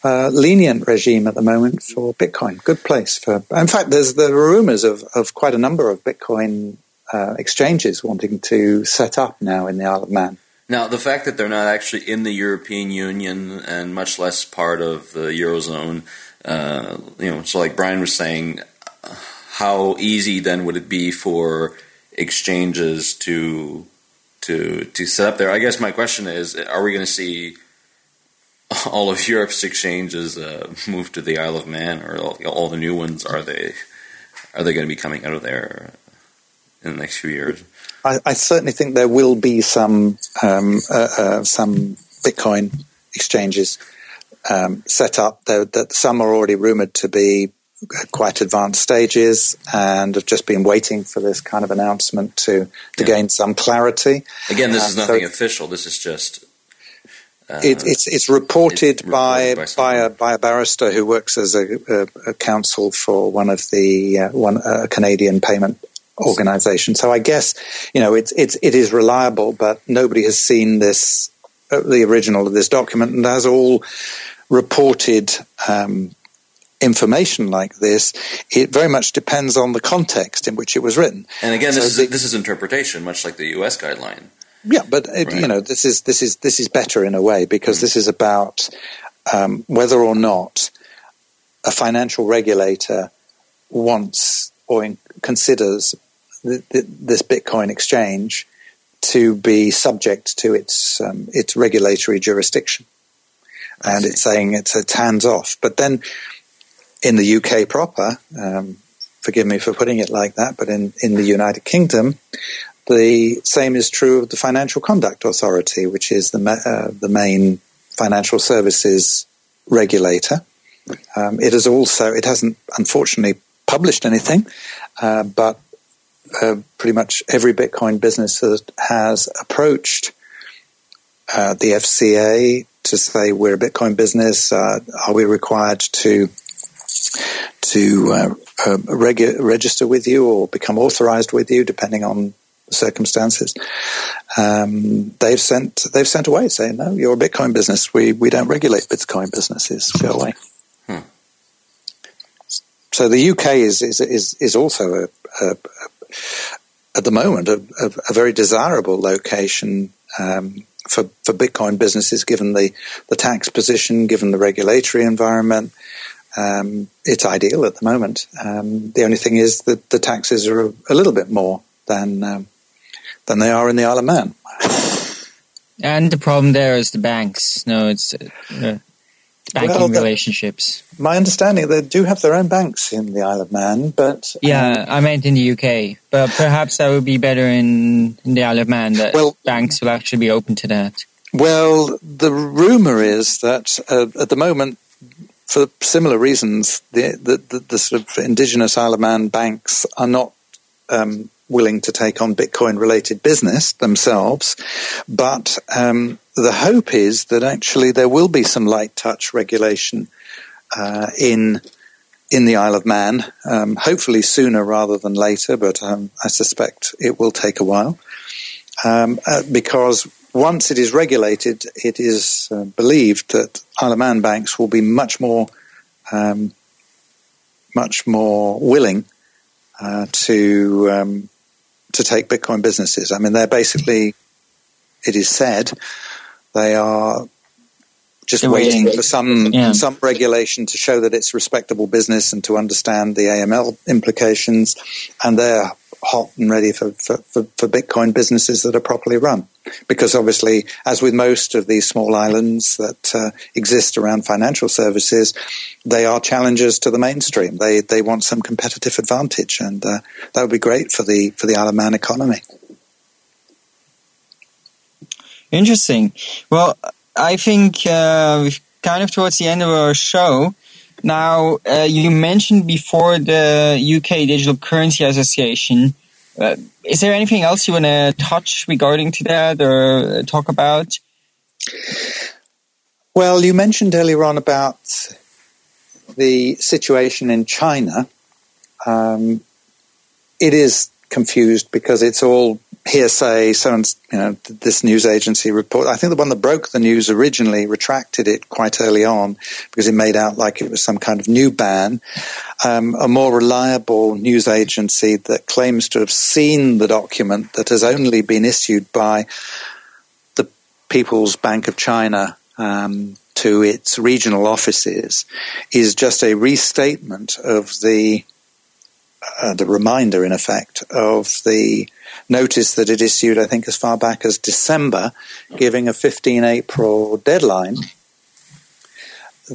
uh, lenient regime at the moment for Bitcoin. Good place for. In fact, there's the rumors of, of quite a number of Bitcoin uh, exchanges wanting to set up now in the Isle of Man. Now, the fact that they're not actually in the European Union and much less part of the Eurozone, uh, you know, so like Brian was saying, how easy then would it be for exchanges to? To, to set up there. I guess my question is, are we going to see all of Europe's exchanges uh, move to the Isle of Man, or all, all the new ones, are they are they going to be coming out of there in the next few years? I, I certainly think there will be some um, uh, uh, some Bitcoin exchanges um, set up. There, that some are already rumored to be quite advanced stages and have just been waiting for this kind of announcement to, to yeah. gain some clarity. Again, this uh, is nothing so official. This is just uh, it, it's it's reported, it's reported by by, by, a, by a barrister who works as a, a, a counsel for one of the uh, one uh, Canadian payment organization. So I guess you know it's it's it is reliable, but nobody has seen this uh, the original of this document, and as all reported. Um, information like this, it very much depends on the context in which it was written. And again, this so is the, this is interpretation, much like the U S guideline. Yeah, but it, right? you know, this is this is this is better in a way because mm. this is about um, whether or not a financial regulator wants or in, considers th- th- this Bitcoin exchange to be subject to its um, its regulatory jurisdiction. And it's saying it's, it's hands-off. But then in the U K proper, um, forgive me for putting it like that, but in, in the United Kingdom, the same is true of the Financial Conduct Authority, which is the, ma- uh, the main financial services regulator. Um, it is also, it hasn't unfortunately published anything, uh, but uh, pretty much every Bitcoin business has, has approached uh, the F C A to say we're a Bitcoin business. Uh, are we required to to uh, uh, regu- register with you or become authorized with you, depending on the circumstances? Um, they've sent they've sent away saying, no, you're a Bitcoin business. We we don't regulate Bitcoin businesses. Go away. Hmm. So the U K is is is, is also a, a, a, at the moment a, a, a very desirable location Um, For, for Bitcoin businesses, given the, the tax position, given the regulatory environment. Um, it's ideal at the moment. Um, the only thing is that the taxes are a, a little bit more than um, than they are in the Isle of Man. And the problem there is the banks. No, it's uh, banking well, the, relationships. My understanding, they do have their own banks in the Isle of Man, but yeah, um, I meant in the U K. But perhaps that would be better in, in the Isle of Man. That well, banks will actually be open to that. Well, the rumor is that uh, at the moment, for similar reasons, the the, the, the sort of indigenous Isle of Man banks are not um, willing to take on Bitcoin-related business themselves, but um, the hope is that actually there will be some light touch regulation uh, in in the Isle of Man, um, hopefully sooner rather than later, but um, I suspect it will take a while, um, uh, because once it is regulated, it is uh, believed that Isle of Man banks will be much more, um, much more willing uh, to um, to take Bitcoin businesses. I mean, they're basically, it is said, they are just waiting for some yeah. some regulation to show that it's respectable business and to understand the A M L implications, and they're hot and ready for, for, for, for Bitcoin businesses that are properly run. Because obviously, as with most of these small islands that uh, exist around financial services, they are challenges to the mainstream. They they want some competitive advantage, and uh, that would be great for the for the Isle of Man economy. Interesting. Well, I think uh, we're kind of towards the end of our show. Now, uh, you mentioned before the U K Digital Currency Association. Uh, is there anything else you want to touch regarding to that or talk about? Well, you mentioned earlier on about the situation in China. Um, it is confused because it's all hearsay. Someone's, you know, this news agency report, I think the one that broke the news originally retracted it quite early on because it made out like it was some kind of new ban. Um, a more reliable news agency that claims to have seen the document that has only been issued by the People's Bank of China um, to its regional offices is just a restatement of the Uh, the reminder, in effect, of the notice that it issued, I think, as far back as December, giving a the fifteenth of April deadline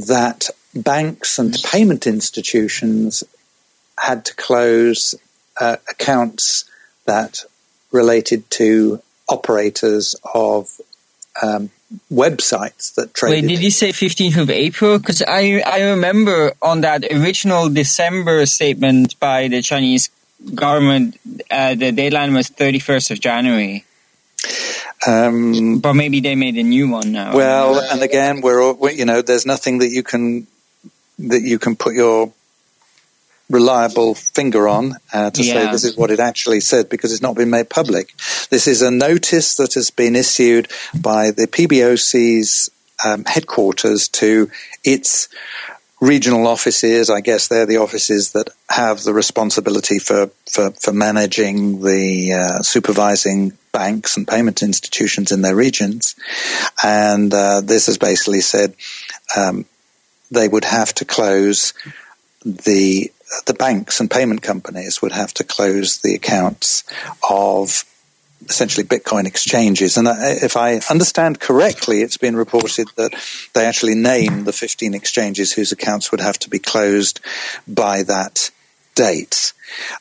that banks and payment institutions had to close uh, accounts that related to operators of um, websites that traded. Wait, did you say the fifteenth of April? Because I, I remember on that original December statement by the Chinese government, uh, the deadline was thirty-first of January. Um, but maybe they made a new one now. Well, and again, we're, all, we're you know, there's nothing that you can that you can put your reliable finger on uh, to yeah. say this is what it actually said, because it's not been made public. This is a notice that has been issued by the P B O C's um, headquarters to its regional offices. I guess they're the offices that have the responsibility for, for, for managing the uh, supervising banks and payment institutions in their regions. And uh, this has basically said, um, they would have to close the the banks and payment companies would have to close the accounts of essentially Bitcoin exchanges. And if I understand correctly, it's been reported that they actually named the fifteen exchanges whose accounts would have to be closed by that date.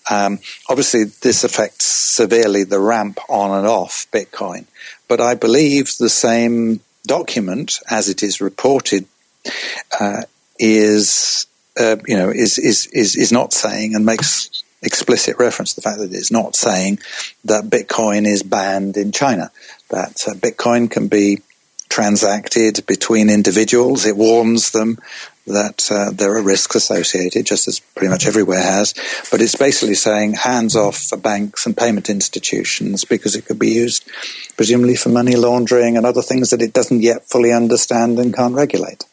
Um, obviously, this affects severely the ramp on and off Bitcoin. But I believe the same document, as it is reported, uh, is uh, you know is, is is is not saying, and makes explicit reference to the fact that it's not saying that Bitcoin is banned in China. That uh, Bitcoin can be transacted between individuals. It warns them that uh, there are risks associated, just as pretty much everywhere has. But it's basically saying hands off for banks and payment institutions, because it could be used presumably for money laundering and other things that it doesn't yet fully understand and can't regulate.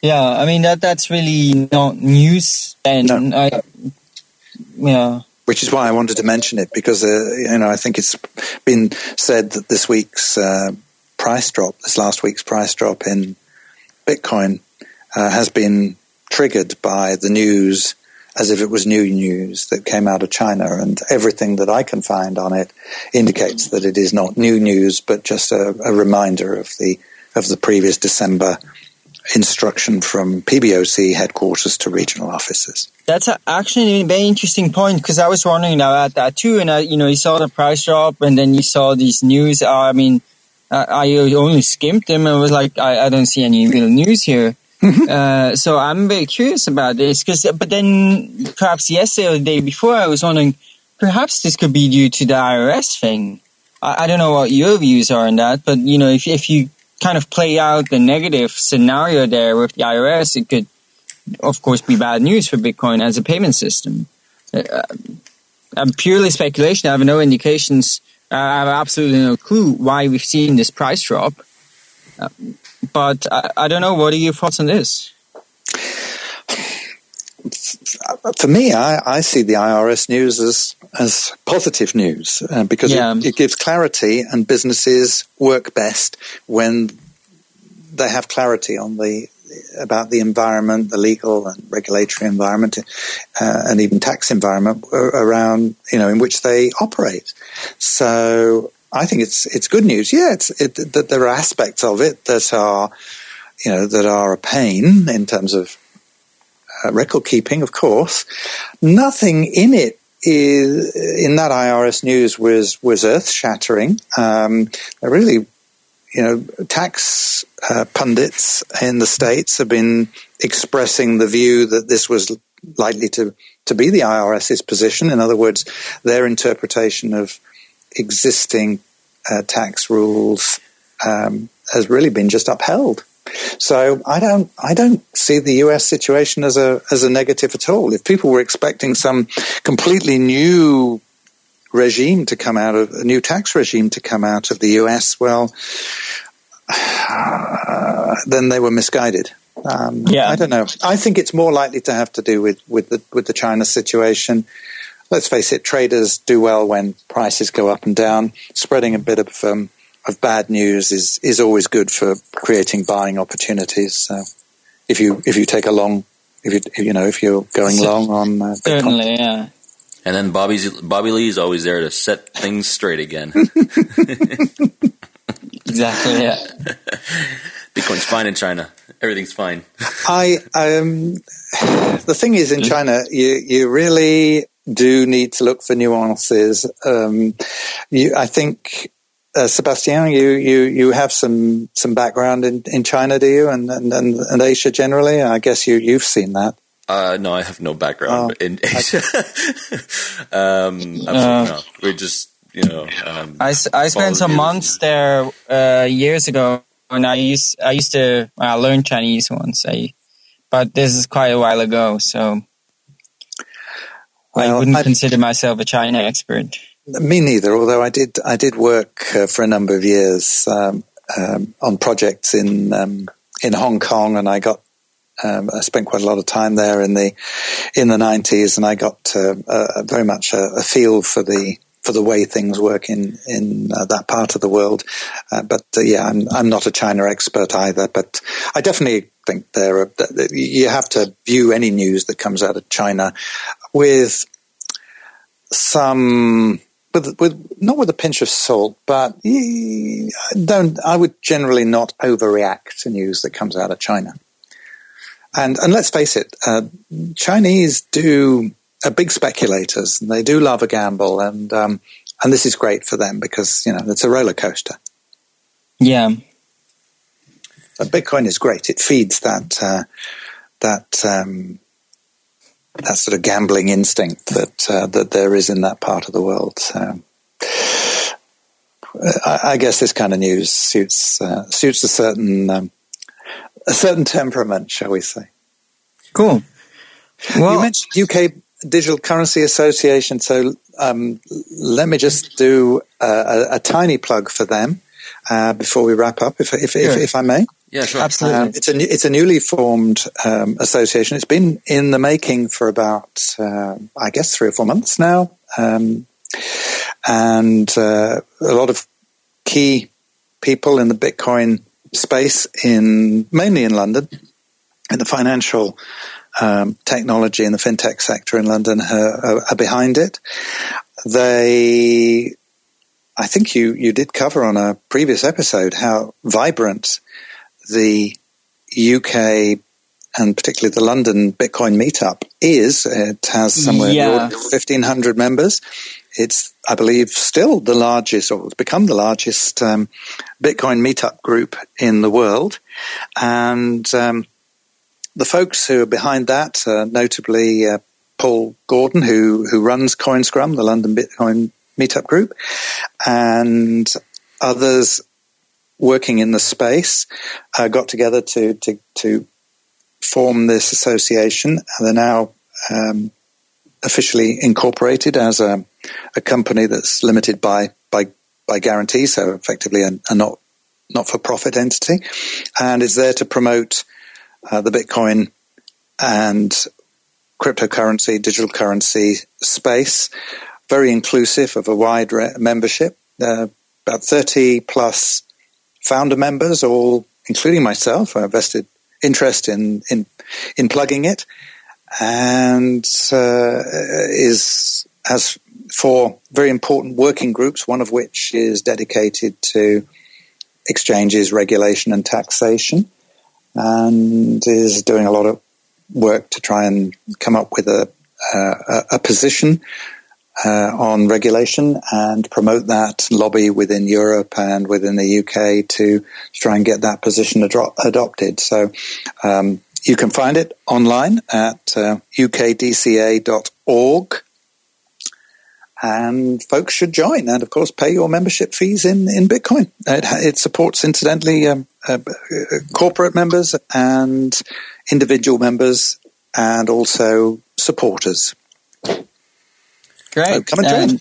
Yeah, I mean, that that's really not news. And no. I, yeah. Which is why I wanted to mention it, because, uh, you know, I think it's been said that this week's uh, price drop, this last week's price drop in Bitcoin Uh, has been triggered by the news, as if it was new news that came out of China. And everything that I can find on it indicates that it is not new news, but just a, a reminder of the of the previous December instruction from P B O C headquarters to regional offices. That's actually a very interesting point, because I was wondering about that too. And, I, you know, you saw the price drop and then you saw these news. Uh, I mean, uh, I only skimmed them and was like, I, I don't see any real news here. uh, so I'm very curious about this, because, but then perhaps yesterday or the day before, I was wondering, perhaps this could be due to the I R S thing. I, I don't know what your views are on that, but you know, if if you kind of play out the negative scenario there with the I R S, it could, of course, be bad news for Bitcoin as a payment system. Uh, I'm purely speculation. I have no indications. I have absolutely no clue why we've seen this price drop. Uh, But I, I don't know. What are your thoughts on this? For me, I, I see the I R S news as as positive news uh, because yeah. it, it gives clarity, and businesses work best when they have clarity on the about the environment, the legal and regulatory environment, uh, and even tax environment around you know in which they operate. So I think it's it's good news. Yeah, it's it, that there are aspects of it that are, you know, that are a pain in terms of uh, record keeping. Of course, nothing in it is in that I R S news was was earth shattering. Um, really, you know, tax uh, pundits in the States have been expressing the view that this was likely to to be the IRS's position. In other words, their interpretation of existing uh, tax rules um, has really been just upheld. So I don't, I don't see the U S situation as a as a negative at all. If people were expecting some completely new regime to come out of a new tax regime to come out of the U S, well, uh, then they were misguided. Um, yeah. I don't know. I think it's more likely to have to do with with the with the China situation. Let's face it, traders do well when prices go up and down. Spreading a bit of um, of bad news is, is always good for creating buying opportunities. So if you if you take a long, if you you know if you're going long on uh, certainly, yeah. And then Bobby's Bobby Lee's always there to set things straight again. Exactly. Yeah. Bitcoin's fine in China. Everything's fine. I um, the thing is, in China, you you really do need to look for nuances. Um, you, I think, uh, Sébastien, you, you, you have some, some background in, in China, do you? And, and, and Asia generally? I guess you, you've seen that. Uh, no, I have no background oh, in Asia. I, um, uh, no, we're just, you know. Um, I, I spent some months there, uh, years ago, and I used, I used to, I well, learned Chinese once, I, but this is quite a while ago, so. Well, I wouldn't I, consider myself a China expert. Me neither, although I did I did work uh, for a number of years um, um, on projects in um, in Hong Kong, and I got um, I spent quite a lot of time there in the in the nineties, and I got uh, uh, very much a, a feel for the for the way things work in in uh, that part of the world. Uh, but uh, yeah, I'm I'm not a China expert either, but I definitely think there are, you have to view any news that comes out of China with some. With, with not with a pinch of salt, but don't. I would generally not overreact to news that comes out of China. And and let's face it, uh, Chinese do are big speculators, and they do love a gamble, and um, and this is great for them because you know it's a roller coaster. Yeah, but Bitcoin is great. It feeds that uh, that. Um, that sort of gambling instinct that uh, that there is in that part of the world. So, I, I guess this kind of news suits uh, suits a certain um, a certain temperament, shall we say? Cool. Well, you mentioned U K Digital Currency Association, so um, let me just do a, a, a tiny plug for them uh, before we wrap up, if if, sure. if, if I may. Yeah, sure. Absolutely. Um, it's a it's a newly formed um, association. It's been in the making for about, uh, I guess, three or four months now, um, and uh, a lot of key people in the Bitcoin space, in mainly in London, in the financial um, technology and the fintech sector in London, are, are behind it. They, I think you you did cover on a previous episode how vibrant the U K and particularly the London Bitcoin meetup is. It has somewhere yeah. fifteen hundred members. It's, I believe, still the largest, or it's become the largest um, Bitcoin meetup group in the world. And um, the folks who are behind that, uh, notably uh, Paul Gordon, who, who runs Coin Scrum, the London Bitcoin meetup group, and others working in the space, uh, got together to, to to form this association. They're now um, officially incorporated as a, a company that's limited by by, by guarantee, so effectively a, a not not for profit entity, and is there to promote uh, the Bitcoin and cryptocurrency, digital currency space. Very inclusive of a wide re- membership, uh, about thirty plus. Founder members, all including myself, are vested interest in in, in plugging it, and uh, is has four very important working groups. One of which is dedicated to exchanges, regulation, and taxation, and is doing a lot of work to try and come up with a a, a position Uh, on regulation and promote that, lobby within Europe and within the U K to try and get that position adro- adopted. So um, you can find it online at uh, u k d c a dot org, and folks should join and, of course, pay your membership fees in, in Bitcoin. It, it supports, incidentally, um, uh, corporate members and individual members and also supporters. Great. Oh, come and join. And,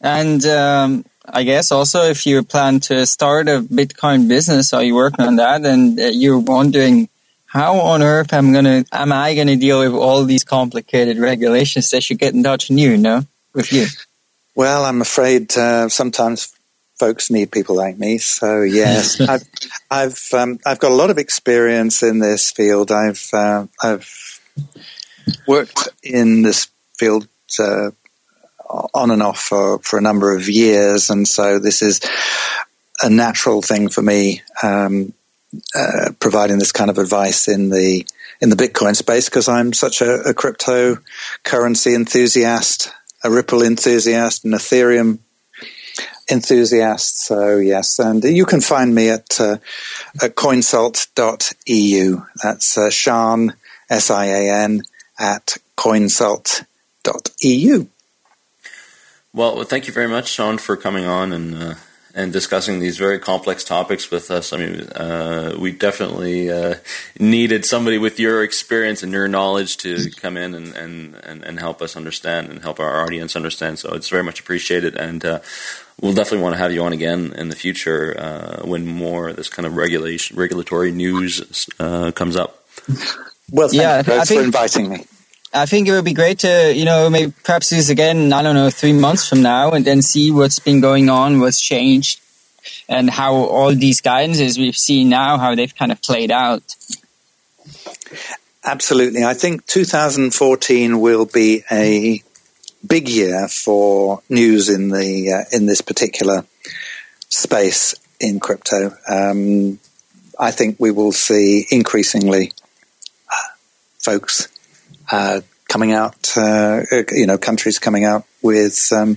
and um, I guess also if you plan to start a Bitcoin business or you're working on that and uh, you're wondering how on earth I'm gonna, am I going to deal with all these complicated regulations, they should get in touch with you, no? With you. Well, I'm afraid uh, sometimes folks need people like me. So, yes, I've I've, um, I've got a lot of experience in this field. I've, uh, I've worked in this field uh on and off for, for a number of years, and so this is a natural thing for me, um, uh, providing this kind of advice in the in the Bitcoin space, because I'm such a, a cryptocurrency enthusiast, a Ripple enthusiast, an Ethereum enthusiast. So yes, and you can find me at, uh, at coinsult dot e u. That's uh, Siân, S I A N, at coinsult dot e u. Well, thank you very much, Siân, for coming on and uh, and discussing these very complex topics with us. I mean, uh, we definitely uh, needed somebody with your experience and your knowledge to come in and, and, and, and help us understand and help our audience understand. So it's very much appreciated, and uh, we'll definitely want to have you on again in the future uh, when more of this kind of regulation, regulatory news uh, comes up. Well, thank yeah, you both for inviting me. I think it would be great to, you know, maybe perhaps do this again, I don't know, three months from now, and then see what's been going on, what's changed, and how all these guidances we've seen now, how they've kind of played out. Absolutely. I think two thousand fourteen will be a big year for news in the uh, in this particular space in crypto. Um, I think we will see increasingly uh, folks uh, coming out, uh, you know, countries coming out with um,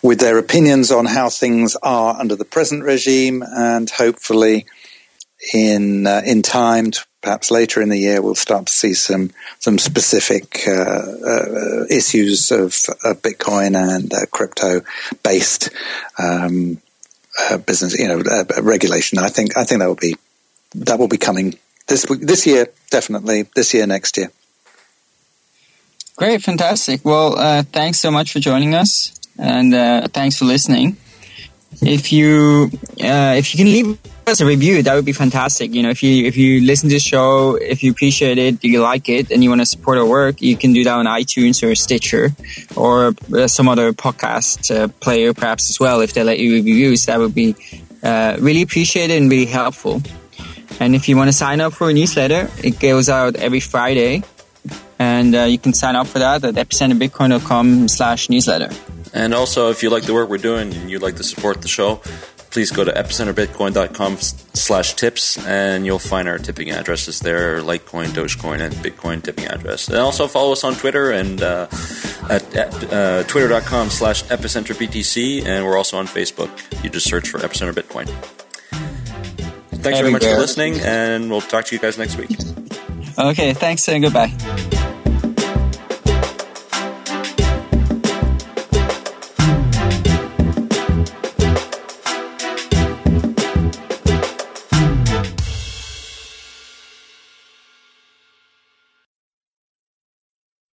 with their opinions on how things are under the present regime, and hopefully in uh, in time, perhaps later in the year, we'll start to see some some specific uh, uh, issues of uh, Bitcoin and uh, crypto based um, uh, business, you know, uh, regulation. I think I think that will be that will be coming this this year, definitely this year, next year. Great, fantastic. Well, uh, thanks so much for joining us, and uh, thanks for listening. If you uh, if you can leave us a review, that would be fantastic. You know, if you if you listen to the show, if you appreciate it, you like it, and you want to support our work, you can do that on iTunes or Stitcher or uh, some other podcast uh, player, perhaps as well. If they let you reviews, that would be uh, really appreciated and really helpful. And if you want to sign up for a newsletter, it goes out every Friday. And uh, you can sign up for that at epicenter bitcoin dot com slash newsletter. And also, if you like the work we're doing and you'd like to support the show, please go to epicenter bitcoin dot com slash tips, and you'll find our tipping addresses there, Litecoin, Dogecoin, and Bitcoin tipping address. And also follow us on Twitter and uh, at, at uh, twitter dot com slash epicenter b t c, and we're also on Facebook. You just search for Epicenter Bitcoin. Thanks very much for listening, and we'll talk to you guys next week. Okay, thanks, and goodbye.